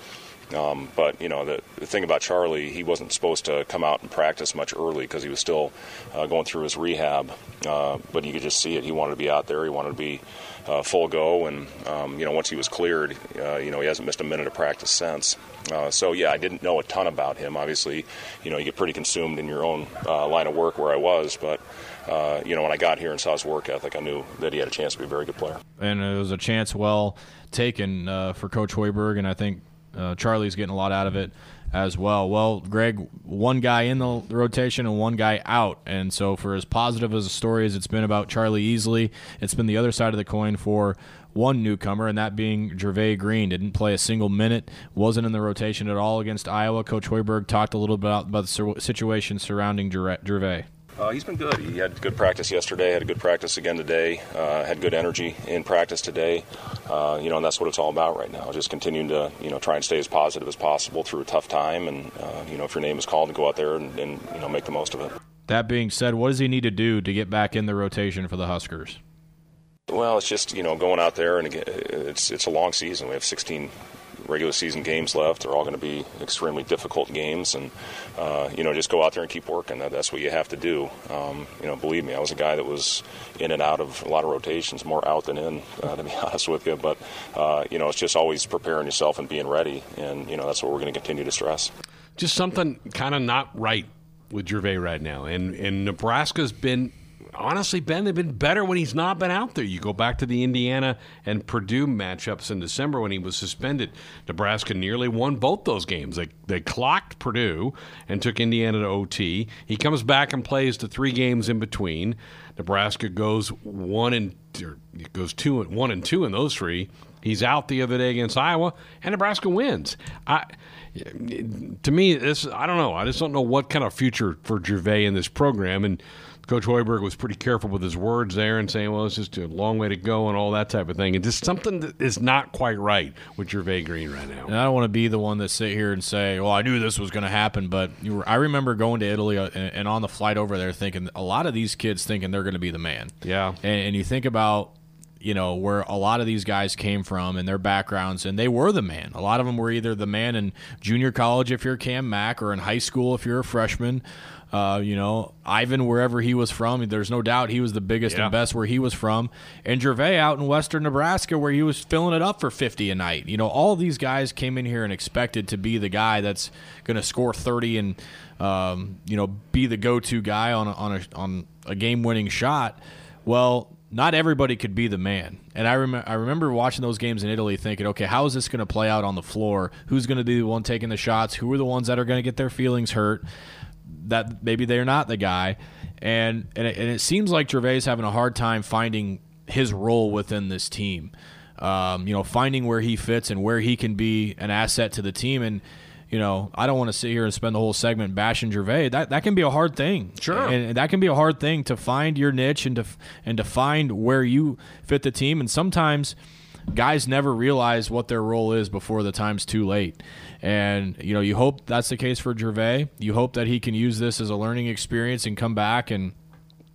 Um, but, you know, the, the thing about Charlie, he wasn't supposed to come out and practice much early because he was still uh, going through his rehab. Uh, but you could just see it. He wanted to be out there. He wanted to be uh, full go. And, um, you know, once he was cleared, uh, you know, he hasn't missed a minute of practice since. Uh, so, yeah, I didn't know a ton about him. Obviously, you know, you get pretty consumed in your own uh, line of work where I was. But, uh, you know, when I got here and saw his work ethic, I knew that he had a chance to be a very good player. And it was a chance well taken uh, for Coach Hoiberg, and I think Uh, Charlie's getting a lot out of it as well. Well, Greg, one guy in the rotation and one guy out. And so for as positive as a story as it's been about Charlie Easley, it's been the other side of the coin for one newcomer, and that being Jervay Green. Didn't play a single minute, wasn't in the rotation at all against Iowa. Coach Hoiberg talked a little bit about, about the situation surrounding Jervay. Uh, he's been good. He had good practice yesterday, had a good practice again today, uh, had good energy in practice today. Uh, you know, and that's what it's all about right now, just continuing to, you know, try and stay as positive as possible through a tough time. And, uh, you know, if your name is called, to go out there and, and, you know, make the most of it. That being said, what does he need to do to get back in the rotation for the Huskers? Well, it's just, you know, going out there, and it's it's a long season. We have sixteen regular season games left. They're all going to be extremely difficult games, and uh, you know, just go out there and keep working. That's what you have to do. Um, you know, believe me, I was a guy that was in and out of a lot of rotations, more out than in, uh, to be honest with you. But uh, you know, it's just always preparing yourself and being ready, and you know, that's what we're going to continue to stress. Just something kind of not right with Jervay right now, and and Nebraska's been. Honestly, Ben, they've been better when he's not been out there. You go back to the Indiana and Purdue matchups in December when he was suspended. Nebraska nearly won both those games. They they clocked Purdue and took Indiana to O T. He comes back and plays the three games in between. Nebraska goes one and or goes two and one and two in those three. He's out the other day against Iowa, and Nebraska wins. I, to me, this I don't know. I just don't know what kind of future for Jervay in this program. And Coach Hoiberg was pretty careful with his words there and saying, well, it's just a long way to go and all that type of thing. And just something that is not quite right with Jervay Green right now. And I don't want to be the one that sit here and say, well, I knew this was going to happen. But you were, I remember going to Italy and on the flight over there thinking a lot of these kids thinking they're going to be the man. Yeah. And, and you think about, you know, where a lot of these guys came from and their backgrounds, and they were the man. A lot of them were either the man in junior college if you're Cam Mack, or in high school if you're a freshman. Uh, you know, Ivan, wherever he was from, there's no doubt he was the biggest yeah. and best where he was from. And Jervay out in western Nebraska where he was filling it up for fifty a night. You know, all these guys came in here and expected to be the guy that's going to score thirty and, um, you know, be the go-to guy on a, on a, on a game-winning shot. Well, not everybody could be the man. And I, rem- I remember watching those games in Italy thinking, okay, how is this going to play out on the floor? Who's going to be the one taking the shots? Who are the ones that are going to get their feelings hurt? That maybe they're not the guy. And and it, and it seems like Jervay's having a hard time finding his role within this team. Um, you know, finding where he fits and where he can be an asset to the team. And, you know, I don't want to sit here and spend the whole segment bashing Jervay. That that can be a hard thing. Sure. And that can be a hard thing to find your niche and to and to find where you fit the team. And sometimes guys never realize what their role is before the time's too late. And, you know, you hope that's the case for Jervay. You hope that he can use this as a learning experience and come back and,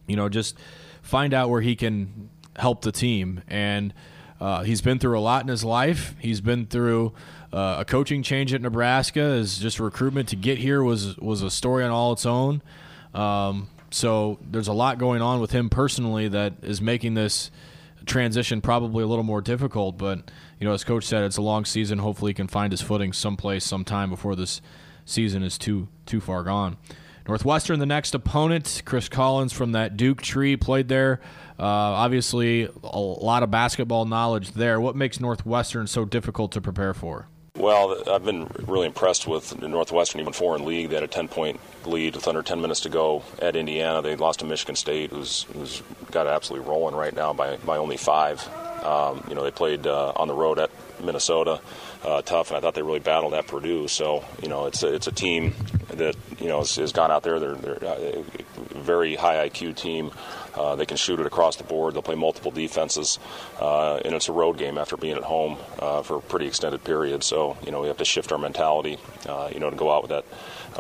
you know, just find out where he can help the team. And uh, he's been through a lot in his life. He's been through uh, a coaching change at Nebraska. Is just recruitment to get here was was a story on all its own. Um, So there's a lot going on with him personally that is making this transition probably a little more difficult. But, you know, as Coach said, it's a long season. Hopefully he can find his footing someplace, sometime before this season is too too far gone. Northwestern, the next opponent, Chris Collins from that Duke tree, played there. Uh, obviously, a lot of basketball knowledge there. What makes Northwestern so difficult to prepare for? Well, I've been really impressed with Northwestern, even foreign league. They had a ten-point lead with under ten minutes to go at Indiana. They lost to Michigan State, who's who's got absolutely rolling right now by, by only five. Um, you know, they played uh, on the road at Minnesota, uh, tough, and I thought they really battled at Purdue. So, you know, it's a, it's a team that, you know, has, has gone out there. They're, they're a very high I Q team. Uh, they can shoot it across the board. They'll play multiple defenses, uh, and it's a road game after being at home uh, for a pretty extended period. So, you know, we have to shift our mentality, uh, you know, to go out with that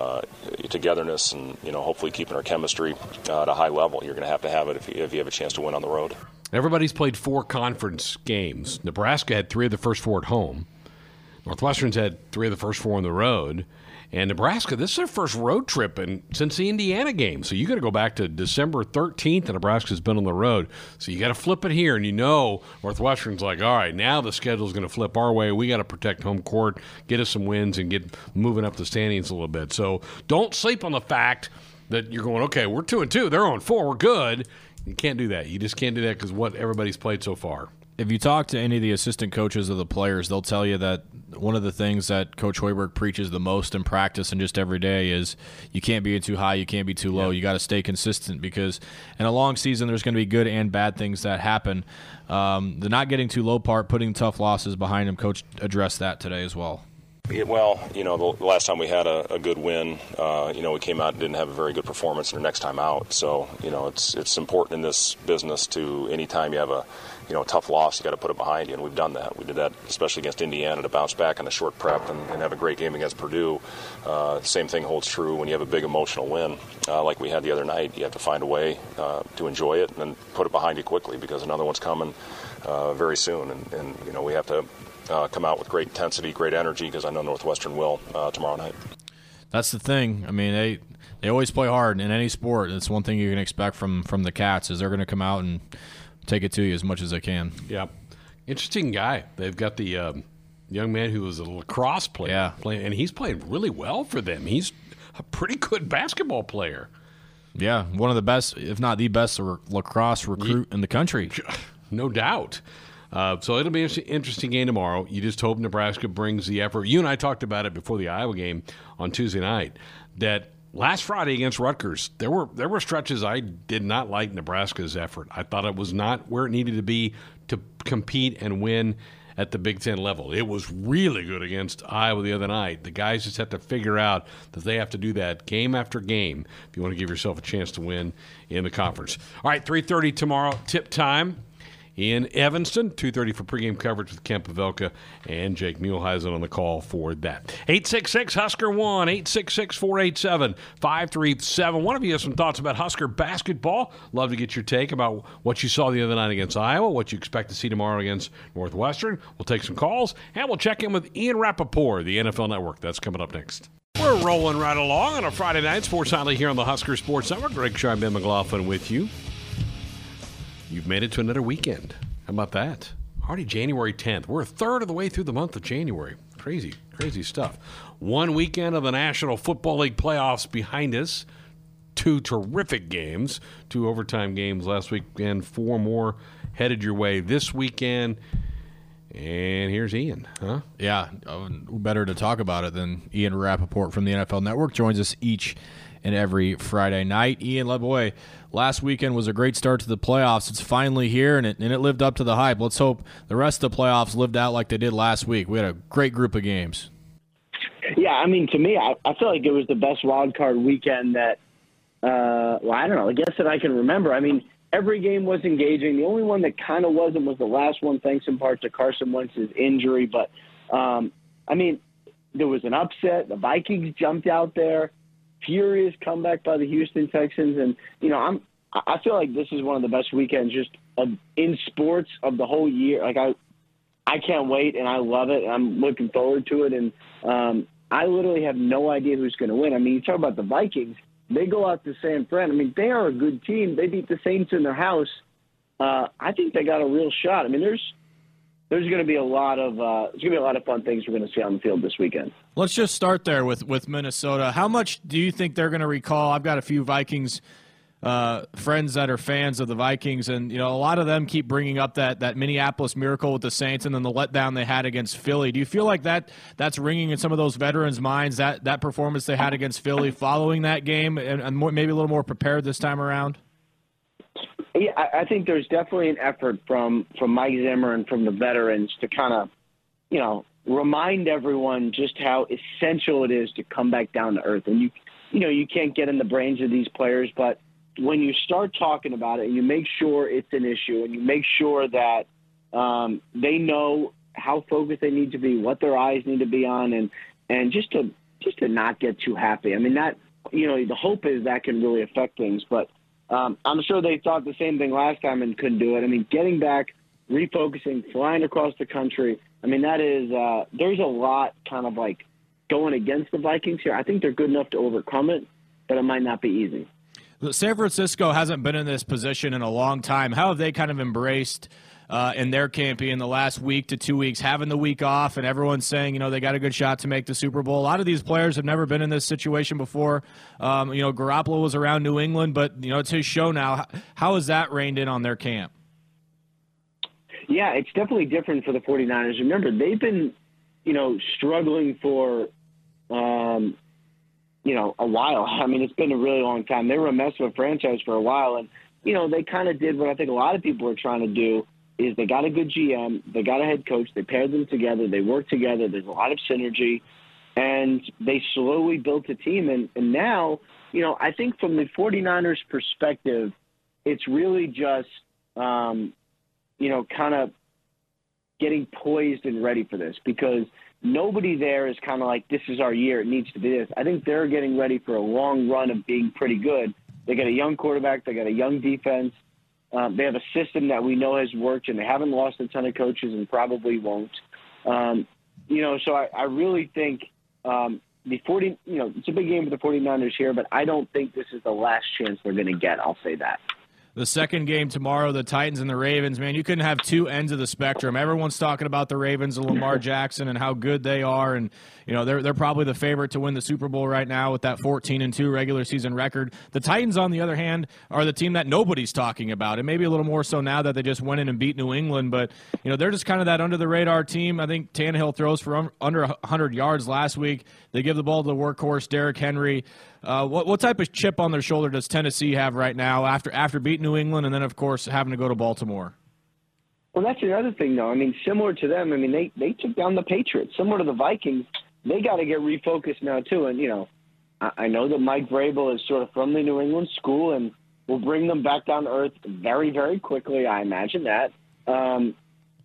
uh, togetherness and, you know, hopefully keeping our chemistry uh, at a high level. You're going to have to have it if you, if you have a chance to win on the road. Everybody's played four conference games. Nebraska had three of the first four at home. Northwestern's had three of the first four on the road. And Nebraska, this is their first road trip in, since the Indiana game. So you got to go back to December thirteenth, and Nebraska's been on the road. So you got to flip it here, and you know Northwestern's like, all right, now the schedule's going to flip our way. We got to protect home court, get us some wins, and get moving up the standings a little bit. So don't sleep on the fact that you're going, okay, we're two and two, they're on four, we're good. You can't do that. You just can't do that because what everybody's played so far. If you talk to any of the assistant coaches of the players, they'll tell you that one of the things that Coach Hoiberg preaches the most in practice and just every day is you can't be too high, you can't be too low. Yeah. You got to stay consistent because in a long season there's going to be good and bad things that happen. Um, the not getting too low part, putting tough losses behind him, Coach addressed that today as well. Well, you know, the last time we had a, a good win, uh, you know, we came out and didn't have a very good performance in our next time out. So, you know, it's it's important in this business to any time you have a, you know, a tough loss, you got to put it behind you, and we've done that. We did that, especially against Indiana, to bounce back on the short prep and, and have a great game against Purdue. Uh, same thing holds true when you have a big emotional win, uh, like we had the other night. You have to find a way uh, to enjoy it and then put it behind you quickly because another one's coming uh, very soon, and, and, you know, we have to Uh, come out with great intensity, great energy, because I know Northwestern will uh, tomorrow night. That's the thing. I mean, they they always play hard in any sport. That's one thing you can expect from, from the Cats is they're going to come out and take it to you as much as they can. Yeah. Interesting guy. They've got the um, young man who was a lacrosse player, yeah. playing, and he's playing really well for them. He's a pretty good basketball player. Yeah, one of the best, if not the best, lacrosse recruit Ye- in the country. No doubt. Uh, so it'll be an interesting game tomorrow. You just hope Nebraska brings the effort. You and I talked about it before the Iowa game on Tuesday night, that last Friday against Rutgers, there were there were stretches I did not like Nebraska's effort. I thought it was not where it needed to be to compete and win at the Big Ten level. It was really good against Iowa the other night. The guys just have to figure out that they have to do that game after game if you want to give yourself a chance to win in the conference. All right, three thirty tomorrow, tip time. In Evanston, two thirty for pregame coverage with Kemp Pavelka and Jake Muehlheisen on the call for that. eight six six Husker one, eight six six, four eight seven, five three seven. One of you has some thoughts about Husker basketball. Love to get your take about what you saw the other night against Iowa, what you expect to see tomorrow against Northwestern. We'll take some calls, and we'll check in with Ian Rapoport, the N F L Network. That's coming up next. We're rolling right along on a Friday night. Sports Nightly here on the Husker Sports Network. Greg Sharp, Ben McLaughlin with you. You've made it to another weekend. How about that? Already January tenth. We're a third of the way through the month of January. Crazy, crazy stuff. One weekend of the National Football League playoffs behind us. Two terrific games. Two overtime games last weekend. Four more headed your way this weekend. And here's Ian, huh? Yeah, better to talk about it than Ian Rapoport from the N F L Network. Joins us each and every Friday night. Ian, led the way. Last weekend was a great start to the playoffs. It's finally here, and it and it lived up to the hype. Let's hope the rest of the playoffs lived out like they did last week. We had a great group of games. Yeah, I mean, to me, I, I feel like it was the best wild card weekend that, uh, well, I don't know, I guess that I can remember. I mean, every game was engaging. The only one that kind of wasn't was the last one, thanks in part to Carson Wentz's injury. But, um, I mean, there was an upset. The Vikings jumped out there. Furious comeback by the Houston Texans, and you know, I'm I feel like this is one of the best weekends just of, in sports of the whole year. Like I, I can't wait, and I love it, and I'm looking forward to it. And um, I literally have no idea who's going to win. I mean, you talk about the Vikings. They go out to San Fran. I mean, they are a good team. They beat the Saints in their house. Uh, I think they got a real shot. I mean, there's there's going to be a lot of uh, there's going to be a lot of fun things we're going to see on the field this weekend. Let's just start there with with Minnesota. How much do you think they're going to recall? I've got a few Vikings uh, friends that are fans of the Vikings, and you know a lot of them keep bringing up that that Minneapolis miracle with the Saints, and then the letdown they had against Philly. Do you feel like that that's ringing in some of those veterans' minds, that that performance they had against Philly following that game, and, and more, maybe a little more prepared this time around? Yeah, I think there's definitely an effort from, from Mike Zimmer and from the veterans to kind of, you know, remind everyone just how essential it is to come back down to earth. And, you you know, you can't get in the brains of these players, but when you start talking about it and you make sure it's an issue and you make sure that um, they know how focused they need to be, what their eyes need to be on, and, and just to just to not get too happy. I mean, that, you know, the hope is that can really affect things, but Um, I'm sure they thought the same thing last time and couldn't do it. I mean, getting back, refocusing, flying across the country. I mean, that is uh, there's a lot kind of like going against the Vikings here. I think they're good enough to overcome it, but it might not be easy. San Francisco hasn't been in this position in a long time. How have they kind of embraced uh, in their campy in the last week to two weeks, having the week off and everyone's saying, you know, they got a good shot to make the Super Bowl? A lot of these players have never been in this situation before. Um, you know, Garoppolo was around New England, but, you know, it's his show now. How has that reined in on their camp? Yeah, it's definitely different for the 49ers. Remember, they've been, you know, struggling for um, – you know, a while. I mean, it's been a really long time. They were a mess of a franchise for a while. And, you know, they kind of did what I think a lot of people are trying to do is they got a good G M, they got a head coach, they paired them together, they worked together, there's a lot of synergy, and they slowly built a team. And, and now, you know, I think from the 49ers perspective, it's really just, um, you know, kind of getting poised and ready for this because nobody there is kind of like, this is our year, it needs to be this. I think they're getting ready for a long run of being pretty good. They got a young quarterback. They got a young defense. Um, they have a system that we know has worked, and they haven't lost a ton of coaches and probably won't. Um, you know, so I, I really think um, the 40, you know, it's a big game for the 49ers here, but I don't think this is the last chance they're going to get. I'll say that. The second game tomorrow, the Titans and the Ravens. Man, you couldn't have two ends of the spectrum. Everyone's talking about the Ravens and Lamar Jackson and how good they are, and you know they're they're probably the favorite to win the Super Bowl right now with that fourteen and two regular season record. The Titans, on the other hand, are the team that nobody's talking about, and maybe a little more so now that they just went in and beat New England. But you know they're just kind of that under the radar team. I think Tannehill throws for under one hundred yards last week. They give the ball to the workhorse Derrick Henry. Uh, what what type of chip on their shoulder does Tennessee have right now after after beating New England and then, of course, having to go to Baltimore? Well, that's another thing, though. I mean, similar to them, I mean, they, they took down the Patriots. Similar to the Vikings, they got to get refocused now, too. And, you know, I, I know that Mike Vrabel is sort of from the New England school and will bring them back down to earth very, very quickly. I imagine that. Um,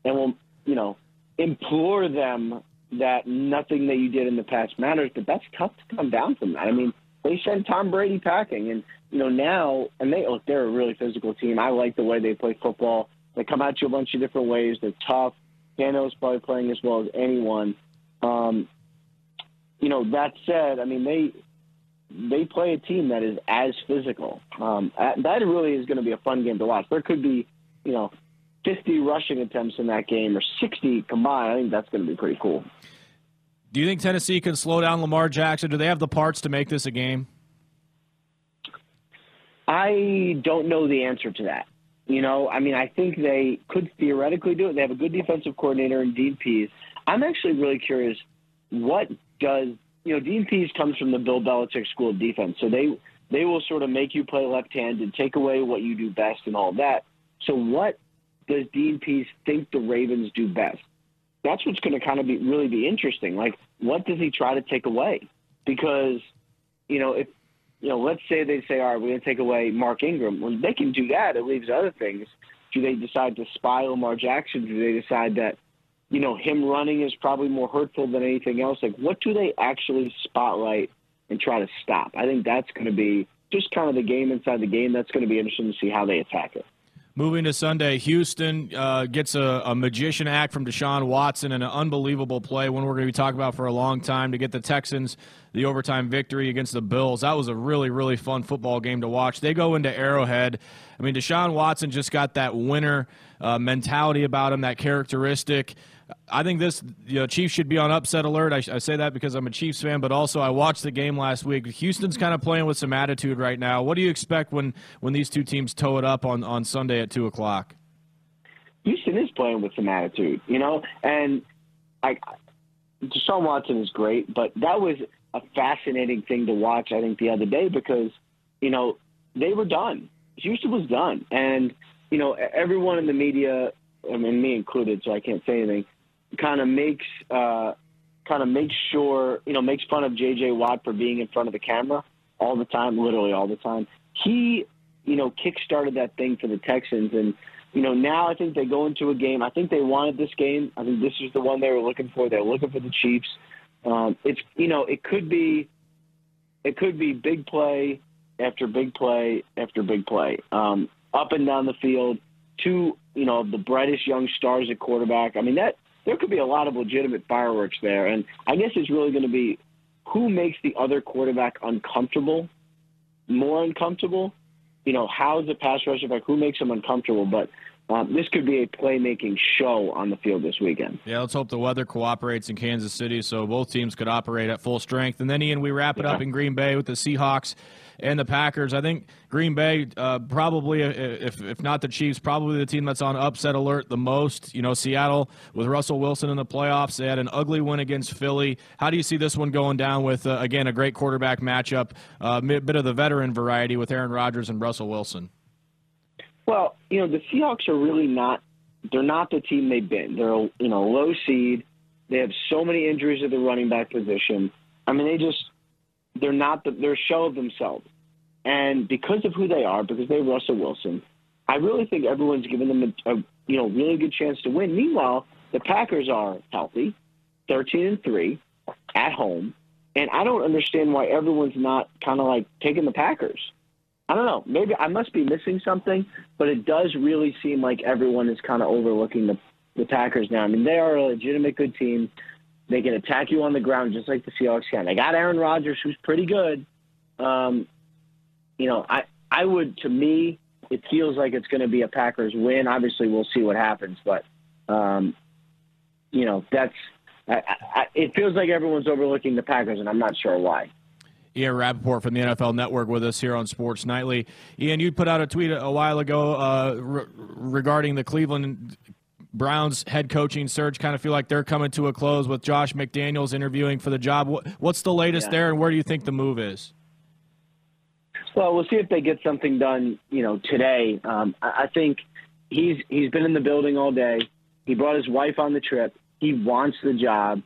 and will, you know, implore them that nothing that you did in the past matters. But that's tough to come down from that. I mean, they sent Tom Brady packing, and you know now, and they oh, they're a really physical team. I like the way they play football. They come at you a bunch of different ways. They're tough. Dano's probably playing as well as anyone. Um, you know, that said, I mean they they play a team that is as physical. Um, that really is going to be a fun game to watch. There could be, you know, fifty rushing attempts in that game or sixty combined. I think that's going to be pretty cool. Do you think Tennessee can slow down Lamar Jackson? Do they have the parts to make this a game? I don't know the answer to that. You know, I mean, I think they could theoretically do it. They have a good defensive coordinator in Dean Pease. I'm actually really curious, what does, you know, Dean Pease comes from the Bill Belichick School of Defense. So they, they will sort of make you play left-handed, take away what you do best and all that. So what does Dean Pease think the Ravens do best? That's what's going to kind of be really be interesting. Like, what does he try to take away? Because, you know, if you know, let's say they say, all right, we're going to take away Mark Ingram. Well, they can do that. It leaves other things. Do they decide to spy Lamar Jackson? Do they decide that, you know, him running is probably more hurtful than anything else? Like, what do they actually spotlight and try to stop? I think that's going to be just kind of the game inside the game. That's going to be interesting to see how they attack it. Moving to Sunday, Houston uh, gets a, a magician act from Deshaun Watson and an unbelievable play, one we're going to be talking about for a long time, to get the Texans the overtime victory against the Bills. That was a really, really fun football game to watch. They go into Arrowhead. I mean, Deshaun Watson just got that winner uh, mentality about him, that characteristic. I think this, you know, Chiefs should be on upset alert. I, I say that because I'm a Chiefs fan, but also I watched the game last week. Houston's kind of playing with some attitude right now. What do you expect when, when these two teams toe it up on, on Sunday at two o'clock? Houston is playing with some attitude, you know, and I, Deshaun Watson is great, but that was a fascinating thing to watch, I think, the other day because, you know, they were done. Houston was done. And, you know, everyone in the media, I mean, me included, so I can't say anything, kind of makes uh, kind of makes sure, you know, makes fun of J J. Watt for being in front of the camera all the time, literally all the time. He, you know, kick-started that thing for the Texans. And, you know, now I think they go into a game. I think they wanted this game. I think this is the one they were looking for. They were looking for the Chiefs. Um, it's, you know, it could be it could be big play after big play after big play, um, up and down the field, two, you know, the brightest young stars at quarterback. I mean, that there could be a lot of legitimate fireworks there. And I guess it's really going to be who makes the other quarterback uncomfortable, more uncomfortable. You know, how's the pass rush effect? Who makes them uncomfortable? But Um, this could be a playmaking show on the field this weekend. Yeah, let's hope the weather cooperates in Kansas City so both teams could operate at full strength. And then, Ian, we wrap it yeah. up in Green Bay with the Seahawks and the Packers. I think Green Bay uh, probably, if if not the Chiefs, probably the team that's on upset alert the most. You know, Seattle with Russell Wilson in the playoffs, they had an ugly win against Philly. How do you see this one going down with, uh, again, a great quarterback matchup, uh, a bit of the veteran variety with Aaron Rodgers and Russell Wilson? Well, you know, the Seahawks are really not – they're not the team they've been. They're, you know, low seed. They have so many injuries at the running back position. I mean, they just – they're not the, – they're a show of themselves. And because of who they are, because they have Russell Wilson, I really think everyone's giving them a, a, you know, really good chance to win. Meanwhile, the Packers are healthy, thirteen and three, at home. And I don't understand why everyone's not kind of like taking the Packers. I don't know. Maybe I must be missing something, but it does really seem like everyone is kind of overlooking the, the Packers now. I mean, they are a legitimate good team. They can attack you on the ground just like the Seahawks can. They got Aaron Rodgers, who's pretty good. Um, you know, I, I would, to me, it feels like it's going to be a Packers win. Obviously, we'll see what happens, but, um, you know, that's I, I, it feels like everyone's overlooking the Packers, and I'm not sure why. Ian Rapoport from the N F L Network with us here on Sports Nightly. Ian, you put out a tweet a while ago uh, re- regarding the Cleveland Browns head coaching search. Kind of feel like they're coming to a close with Josh McDaniels interviewing for the job. What's the latest yeah. there, and where do you think the move is? Well, we'll see if they get something done, you know, today. Um, I-, I think he's he's been in the building all day. He brought his wife on the trip. He wants the job.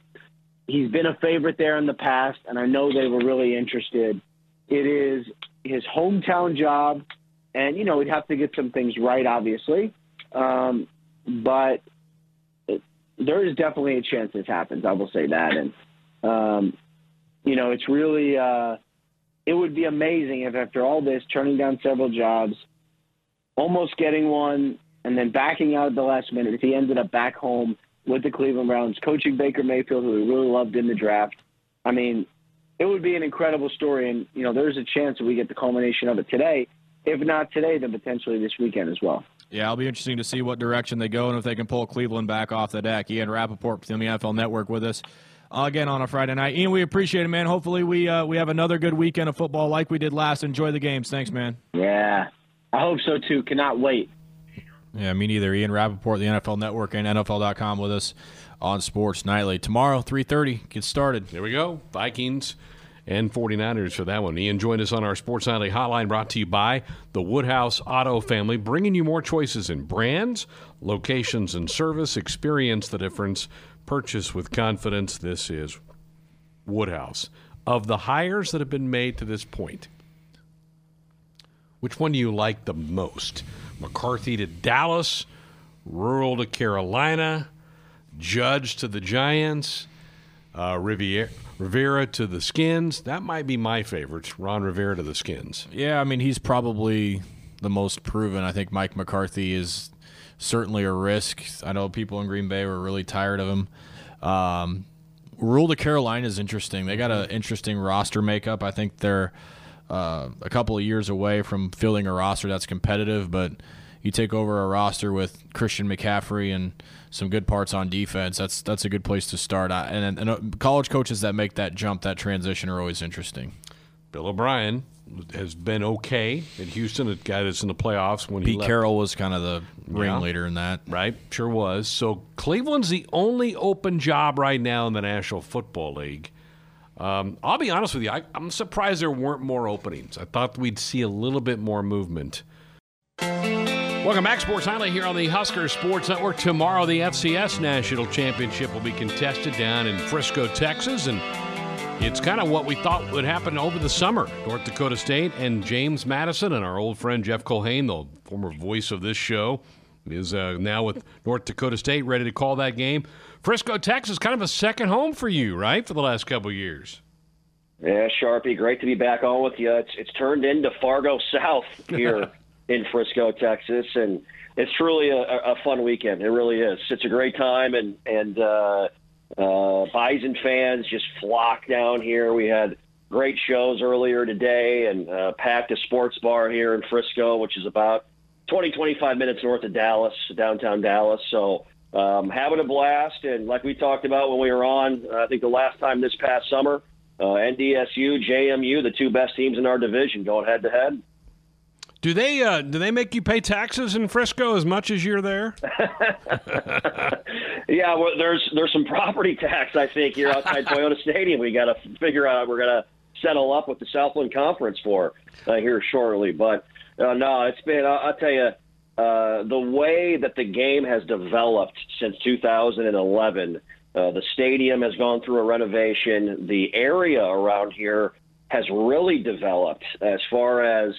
He's been a favorite there in the past, and I know they were really interested. It is his hometown job, and, you know, we'd have to get some things right, obviously. Um, but it, there is definitely a chance this happens, I will say that. And, um, you know, it's really uh, – it would be amazing if after all this, turning down several jobs, almost getting one, and then backing out at the last minute, if he ended up back home – with the Cleveland Browns, coaching Baker Mayfield, who we really loved in the draft. I mean, it would be an incredible story, and, you know, there's a chance that we get the culmination of it today. If not today, then potentially this weekend as well. Yeah, it'll be interesting to see what direction they go and if they can pull Cleveland back off the deck. Ian Rapoport from the N F L Network with us again on a Friday night. Ian, we appreciate it, man. Hopefully we uh, we have another good weekend of football like we did last. Enjoy the games. Thanks, man. Yeah, I hope so, too. Cannot wait. Yeah, me neither. Ian Rapoport, the N F L Network, and N F L dot com with us on Sports Nightly. Tomorrow, three thirty, get started. There we go. Vikings and 49ers for that one. Ian joined us on our Sports Nightly hotline brought to you by the Woodhouse Auto Family, bringing you more choices in brands, locations, and service. Experience the difference. Purchase with confidence. This is Woodhouse. Of the hires that have been made to this point, which one do you like the most? McCarthy to Dallas, Rural to Carolina, Judge to the Giants, uh, Riviera, Rivera to the Skins. That might be my favorite, Ron Rivera to the Skins. Yeah, I mean, he's probably the most proven. I think Mike McCarthy is certainly a risk. I know people in Green Bay were really tired of him. Um, Rule to Carolina is interesting. They got an interesting roster makeup. I think they're uh, a couple of years away from fielding a roster that's competitive, but you take over a roster with Christian McCaffrey and some good parts on defense, that's that's a good place to start. I, and, and college coaches that make that jump, that transition, are always interesting. Bill O'Brien has been okay at Houston. It got us in the playoffs when he left. Pete Carroll was kind of the ringleader yeah, in that. Right, sure was. So Cleveland's the only open job right now in the National Football League. Um, I'll be honest with you, I, I'm surprised there weren't more openings. I thought we'd see a little bit more movement. Welcome back, Sports Nightly here on the Husker Sports Network. Tomorrow, the F C S National Championship will be contested down in Frisco, Texas, and it's kind of what we thought would happen over the summer. North Dakota State and James Madison and our old friend Jeff Culhane, the former voice of this show, is uh, now with North Dakota State, ready to call that game. Frisco, Texas, kind of a second home for you, right, for the last couple of years? Yeah, Sharpie, great to be back on with you. It's, it's turned into Fargo South here in Frisco, Texas, and it's truly a, a fun weekend. It really is. It's a great time, and, and uh, uh, Bison fans just flock down here. We had great shows earlier today and uh, packed a sports bar here in Frisco, which is about twenty, twenty-five minutes north of Dallas, downtown Dallas. So um, having a blast, and like we talked about when we were on, I think the last time this past summer, uh, N D S U, J M U, the two best teams in our division going head-to-head. Do they uh, do they make you pay taxes in Frisco as much as you're there? Yeah, well, there's there's some property tax, I think, here outside Toyota Stadium. We got to figure out we're going to settle up with the Southland Conference for uh, here shortly. But uh, no, it's been I'll, I'll tell you uh, the way that the game has developed since two thousand eleven. Uh, the stadium has gone through a renovation. The area around here has really developed as far as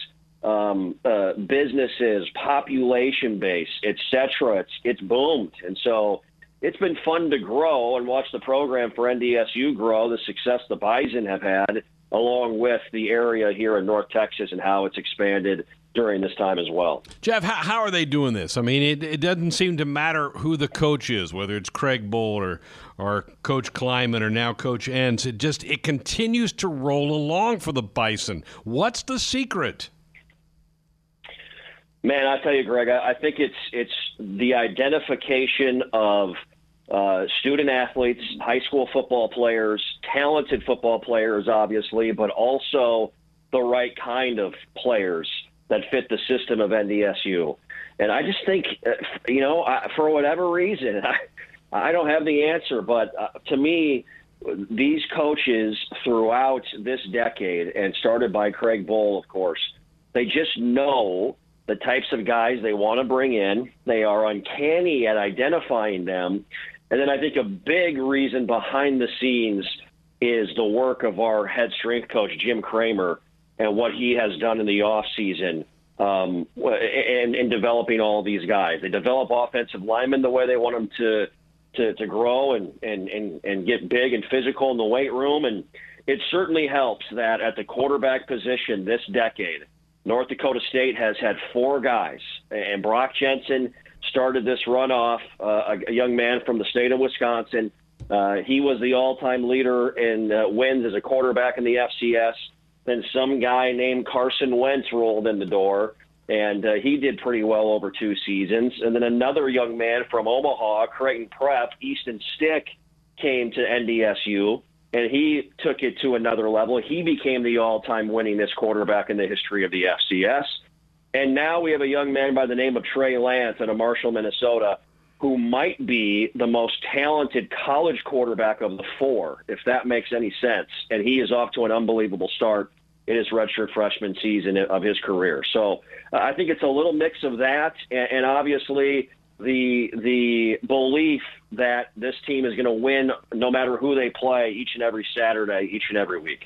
Um, uh, businesses, population base, et cetera. It's, it's boomed. And so it's been fun to grow and watch the program for N D S U grow, the success the Bison have had, along with the area here in North Texas and how it's expanded during this time as well. Jeff, how, how are they doing this? I mean, it, it doesn't seem to matter who the coach is, whether it's Craig Bull or, or Coach Kleiman or now Coach Enns. It just it continues to roll along for the Bison. What's the secret? Man, I tell you, Greg, I think it's it's the identification of uh, student athletes, high school football players, talented football players, obviously, but also the right kind of players that fit the system of N D S U. And I just think, you know, I, for whatever reason, I, I don't have the answer, but uh, to me, these coaches throughout this decade, and started by Craig Bull, of course, they just know the types of guys they want to bring in. They are uncanny at identifying them. And then I think a big reason behind the scenes is the work of our head strength coach, Jim Kramer, and what he has done in the offseason um, and in developing all these guys. They develop offensive linemen the way they want them to to, to grow and, and, and, and get big and physical in the weight room. And it certainly helps that at the quarterback position this decade, North Dakota State has had four guys, and Brock Jensen started this runoff, uh, a young man from the state of Wisconsin. Uh, he was the all-time leader in uh, wins as a quarterback in the F C S. Then some guy named Carson Wentz rolled in the door, and uh, he did pretty well over two seasons. And then another young man from Omaha, Creighton Prep, Easton Stick, came to N D S U. And he took it to another level. He became the all-time winningest quarterback in the history of the F C S. And now we have a young man by the name of Trey Lance out of Marshall, Minnesota, who might be the most talented college quarterback of the four, if that makes any sense. And he is off to an unbelievable start in his redshirt freshman season of his career. So uh, I think it's a little mix of that, and, and obviously – the the belief that this team is going to win no matter who they play each and every Saturday, each and every week.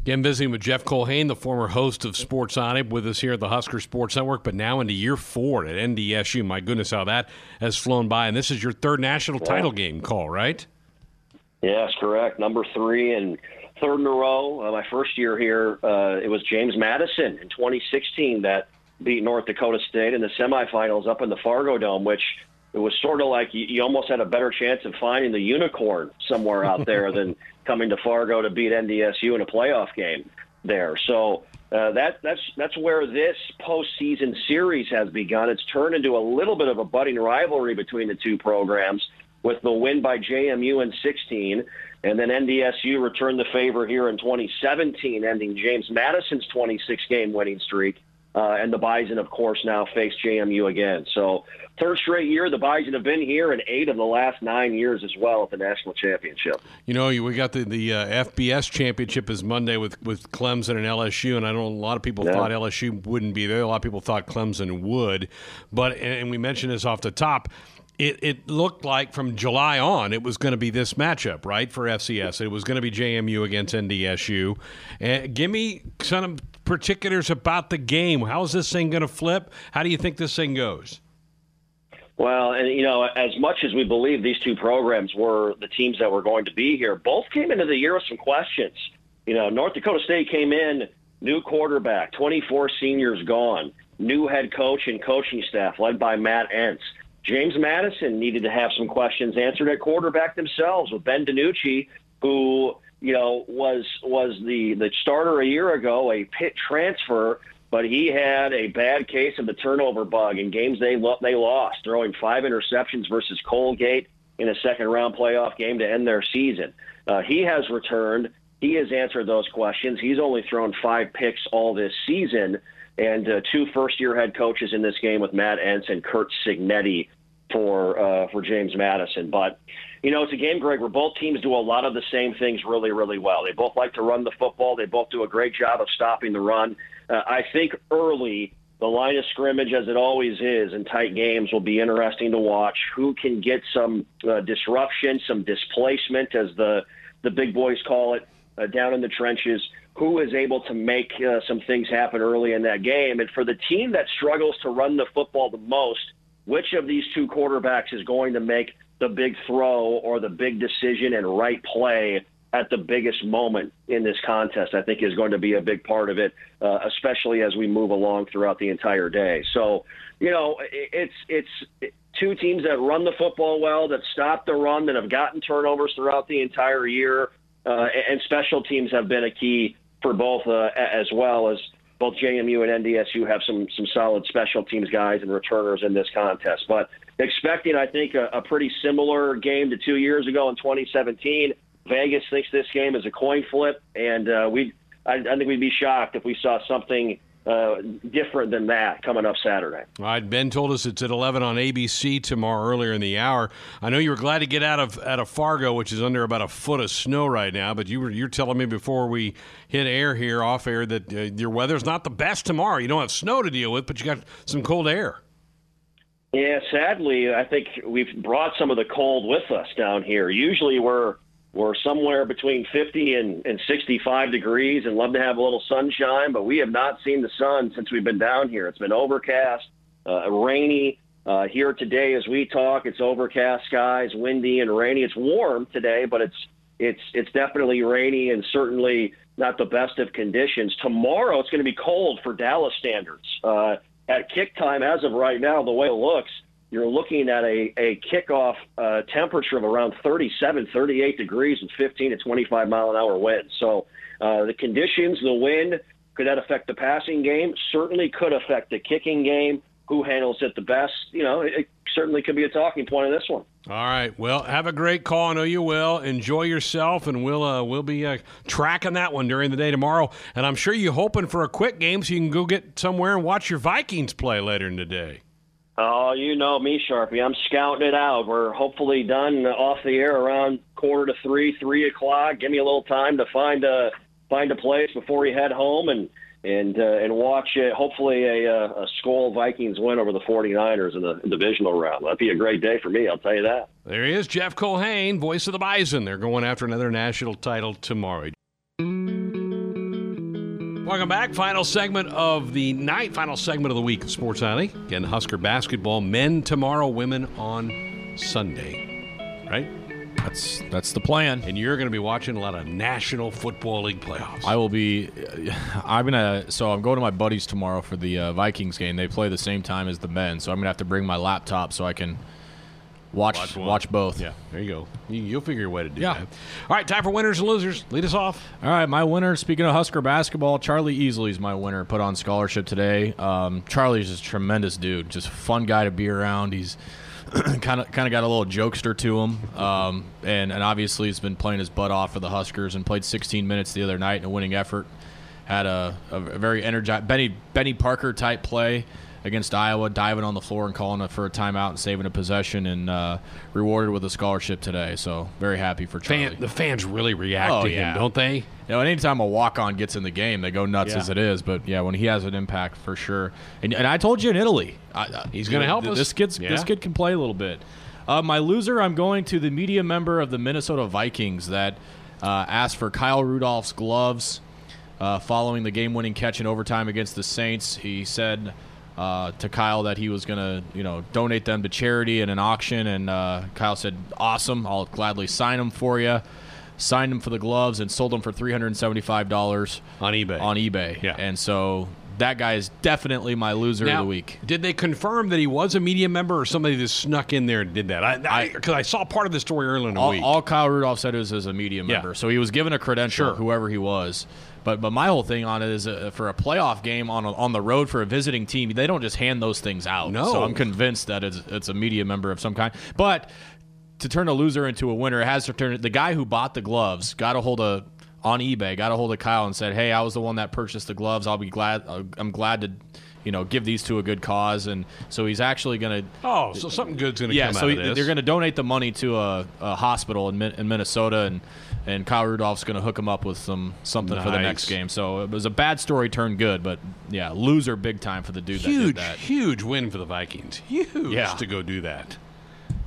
Again, visiting with Jeff Culhane, the former host of Sports On It, with us here at the Husker Sports Network, but now into year four at N D S U. My goodness, how that has flown by. And this is your third national yeah. title game call, right? Yes, correct. Number three and third in a row. Uh, my first year here, uh, it was James Madison in twenty sixteen that beat North Dakota State in the semifinals up in the Fargo Dome, which it was sort of like you, you almost had a better chance of finding the unicorn somewhere out there than coming to Fargo to beat N D S U in a playoff game there. So uh, that, that's that's where this postseason series has begun. It's turned into a little bit of a budding rivalry between the two programs, with the win by J M U in sixteen, and then N D S U returned the favor here in twenty seventeen, ending James Madison's twenty-six game winning streak. Uh, and the Bison, of course, now face J M U again. So third straight year, the Bison have been here, and eight of the last nine years as well at the national championship. You know, we got the, the uh, F B S championship is Monday with, with Clemson and L S U, and I know a lot of people yeah. thought L S U wouldn't be there. A lot of people thought Clemson would. But, and we mentioned this off the top, It, it looked like from July on it was going to be this matchup, right, for F C S. It was going to be J M U against N D S U. Uh, give me some particulars about the game. How is this thing going to flip? How do you think this thing goes? Well, and you know, as much as we believe these two programs were the teams that were going to be here, both came into the year with some questions. You know, North Dakota State came in, new quarterback, twenty-four seniors gone, new head coach and coaching staff led by Matt Entz. James Madison needed to have some questions answered at quarterback themselves with Ben DiNucci, who, you know, was was the, the starter a year ago, a Pitt transfer, but he had a bad case of the turnover bug in games they lo- they lost, throwing five interceptions versus Colgate in a second-round playoff game to end their season. Uh, he has returned. He has answered those questions. He's only thrown five picks all this season, and uh, two first-year head coaches in this game with Matt Entz and Curt Cignetti for uh, for James Madison. But, you know, it's a game, Greg, where both teams do a lot of the same things really, really well. They both like to run the football. They both do a great job of stopping the run. Uh, I think early, the line of scrimmage, as it always is in tight games, will be interesting to watch. Who can get some uh, disruption, some displacement, as the, the big boys call it, uh, down in the trenches. Who is able to make uh, some things happen early in that game? And for the team that struggles to run the football the most, which of these two quarterbacks is going to make the big throw or the big decision and right play at the biggest moment in this contest, I think is going to be a big part of it, uh, especially as we move along throughout the entire day. So, you know, it's it's two teams that run the football well, that stop the run, that have gotten turnovers throughout the entire year, uh, and special teams have been a key for both, uh, as well as both J M U and N D S U have some some solid special teams guys and returners in this contest. But expecting, I think, a, a pretty similar game to two years ago in twenty seventeen. Vegas thinks this game is a coin flip, and uh, we I, I think we'd be shocked if we saw something uh, different than that coming up Saturday. All right, Ben told us it's at eleven on A B C tomorrow earlier in the hour. I know you were glad to get out of out of Fargo, which is under about a foot of snow right now, but you were you're telling me before we hit air here, off air, that uh, your weather's not the best tomorrow. You don't have snow to deal with, but you got some cold air. Yeah, sadly, I think we've brought some of the cold with us down here. Usually we're We're somewhere between fifty and, and sixty-five degrees and love to have a little sunshine, but we have not seen the sun since we've been down here. It's been overcast, uh, rainy. Uh, here today as we talk, it's overcast skies, windy and rainy. It's warm today, but it's it's it's definitely rainy and certainly not the best of conditions. Tomorrow it's going to be cold for Dallas standards. Uh, at kick time, as of right now, the way it looks, you're looking at a, a kickoff uh, temperature of around thirty-seven, thirty-eight degrees and fifteen to twenty-five mile an hour wind. So uh, the conditions, the wind, could that affect the passing game? Certainly could affect the kicking game. Who handles it the best? You know, it, it certainly could be a talking point in this one. All right. Well, have a great call. I know you will. Enjoy yourself, and we'll uh, we'll be uh, tracking that one during the day tomorrow. And I'm sure you're hoping for a quick game so you can go get somewhere and watch your Vikings play later in the day. Oh, you know me, Sharpie. I'm scouting it out. We're hopefully done off the air around quarter to three, three o'clock. Give me a little time to find a find a place before we head home and and uh, and watch it. Hopefully, a, a Skol Vikings win over the 49ers in the divisional round. That'd be a great day for me. I'll tell you that. There he is, Jeff Culhane, voice of the Bison. They're going after another national title tomorrow. Welcome back. Final segment of the night, final segment of the week of Sports Nightly. Again, Husker basketball, men tomorrow, women on Sunday. Right? That's that's the plan. And you're going to be watching a lot of National Football League playoffs. I will be. I'm gonna. So I'm going to my buddies tomorrow for the uh, Vikings game. They play the same time as the men, so I'm gonna have to bring my laptop so I can watch watch, watch both. Yeah, there you go. You, you'll figure a way to do yeah. that. All right, time for winners and losers. Lead us off. All right, my winner. Speaking of Husker basketball, Charlie Easley is my winner. Put on scholarship today. Um, Charlie's just a tremendous dude. Just a fun guy to be around. He's kind of kind of got a little jokester to him, um, and, and obviously he's been playing his butt off for the Huskers and played sixteen minutes the other night in a winning effort. Had a, a very energized Benny Benny Parker-type play against Iowa, diving on the floor and calling it for a timeout and saving a possession, and uh, rewarded with a scholarship today. So very happy for Charlie. Fan, the fans really react oh, to him, yeah. don't they? You know, anytime a walk-on gets in the game, they go nuts yeah. as it is. But, yeah, when he has an impact, for sure. And, and I told you in Italy. I, He's going to help us. This kid's, yeah. this kid can play a little bit. Uh, my loser, I'm going to the media member of the Minnesota Vikings that uh, asked for Kyle Rudolph's gloves uh, following the game-winning catch in overtime against the Saints. He said – Uh, to Kyle that he was going to, you know, donate them to charity in an auction, and uh, Kyle said, awesome, I'll gladly sign them for you. Signed them for the gloves and sold them for three hundred seventy-five dollars on eBay. On eBay. Yeah. And so that guy is definitely my loser now, of the week. Did they confirm that he was a media member, or somebody just snuck in there and did that? Because I, I, I saw part of the story earlier in the all, week. All Kyle Rudolph said was as a media yeah. member. So he was given a credential, sure. whoever he was. But but my whole thing on it is uh, for a playoff game on a, on the road for a visiting team, they don't just hand those things out. No. So I'm convinced that it's, it's a media member of some kind. But to turn a loser into a winner, it has to turn the guy who bought the gloves got a hold of on eBay, got a hold of Kyle and said, "Hey, I was the one that purchased the gloves. I'll be glad. I'm glad to, you know, give these to a good cause." And so he's actually going to. Oh, so something good's going to yeah, come so out of this. Yeah, so they're going to donate the money to a, a hospital in, in Minnesota and. And Kyle Rudolph's going to hook him up with some something nice. for the next game. So it was a bad story turned good, but, yeah, loser big time for the dude huge, that did that. Huge, huge win for the Vikings. Huge yeah. to go do that.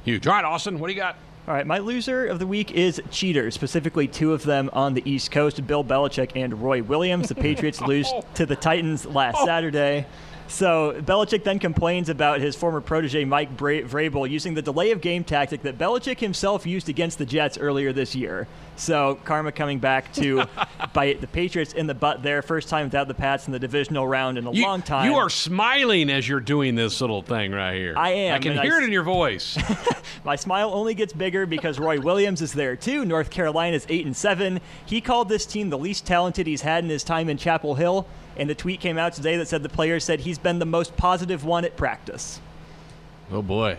Huge. All right, Austin, what do you got? All right, my loser of the week is cheaters, specifically two of them on the East Coast, Bill Belichick and Roy Williams. The Patriots oh. lose to the Titans last oh. Saturday. So Belichick then complains about his former protege Mike Bra- Vrabel using the delay of game tactic that Belichick himself used against the Jets earlier this year. So karma coming back to bite the Patriots in the butt there. First time without the Pats in the divisional round in a you, long time. You are smiling as you're doing this little thing right here. I am. I can hear I, it in your voice. My smile only gets bigger because Roy Williams is there too. North Carolina's eight and seven. He called this team the least talented he's had in his time in Chapel Hill. And the tweet came out today that said the player said he's been the most positive one at practice. Oh, boy.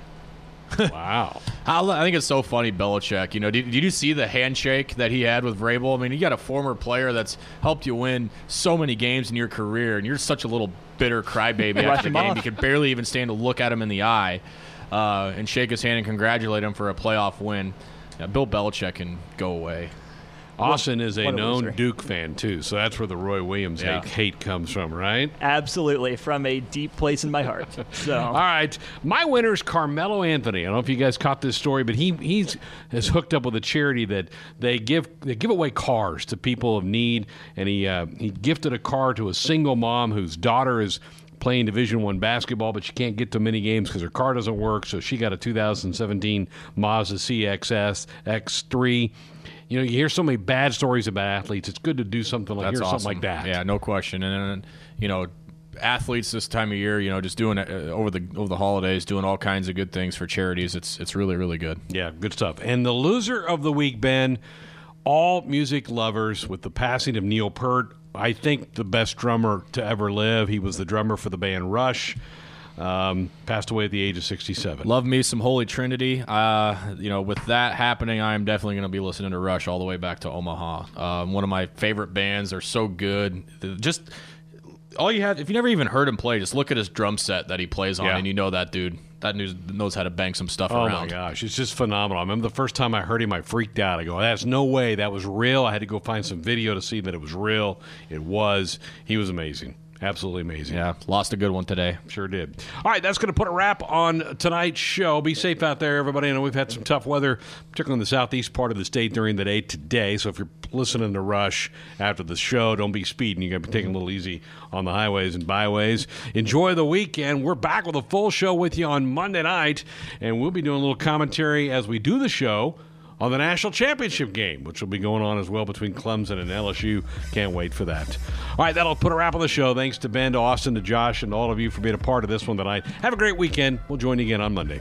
Wow. I think it's so funny, Belichick. You know, did, did you see the handshake that he had with Vrabel? I mean, you got a former player that's helped you win so many games in your career, and you're such a little bitter crybaby after the game. Off. You can barely even stand to look at him in the eye uh, and shake his hand and congratulate him for a playoff win. Now, Bill Belichick can go away. Austin is a, a known loser. Duke fan, too, so that's where the Roy Williams yeah. hate, hate comes from, right? Absolutely, from a deep place in my heart. So, all right, my winner is Carmelo Anthony. I don't know if you guys caught this story, but he he's has hooked up with a charity that they give they give away cars to people of need, and he uh, he gifted a car to a single mom whose daughter is playing Division One basketball, but she can't get to many games because her car doesn't work, so she got a two thousand seventeen Mazda C X S X three. You know, you hear so many bad stories about athletes. It's good to do something like, hear awesome. something like that. Yeah, no question. And, and, you know, athletes this time of year, you know, just doing uh, over the over the holidays, doing all kinds of good things for charities. It's it's really, really good. Yeah, good stuff. And the loser of the week, Ben, all music lovers, with the passing of Neil Peart, I think the best drummer to ever live. He was the drummer for the band Rush. Um, passed away at the age of sixty-seven. Love me some Holy Trinity. Uh, you know, with that happening, I am definitely going to be listening to Rush all the way back to Omaha. Um, one of my favorite bands. They're so good. Just all you have, if you never even heard him play, just look at his drum set that he plays on, yeah. and you know that dude. That dude knows how to bang some stuff oh around. Oh, my gosh. It's just phenomenal. I remember the first time I heard him, I freaked out. I go, that's no way. That was real. I had to go find some video to see that it was real. It was. He was amazing. Absolutely amazing. Yeah, lost a good one today. Sure did. All right, that's going to put a wrap on tonight's show. Be safe out there, everybody. I know we've had some tough weather, particularly in the southeast part of the state during the day today. So if you're listening to Rush after the show, don't be speeding. You've got to be taking a little easy on the highways and byways. Enjoy the weekend. We're back with a full show with you on Monday night, and we'll be doing a little commentary as we do the show on the national championship game, which will be going on as well between Clemson and L S U. Can't wait for that. All right, that'll put a wrap on the show. Thanks to Ben, to Austin, to Josh, and all of you for being a part of this one tonight. Have a great weekend. We'll join you again on Monday.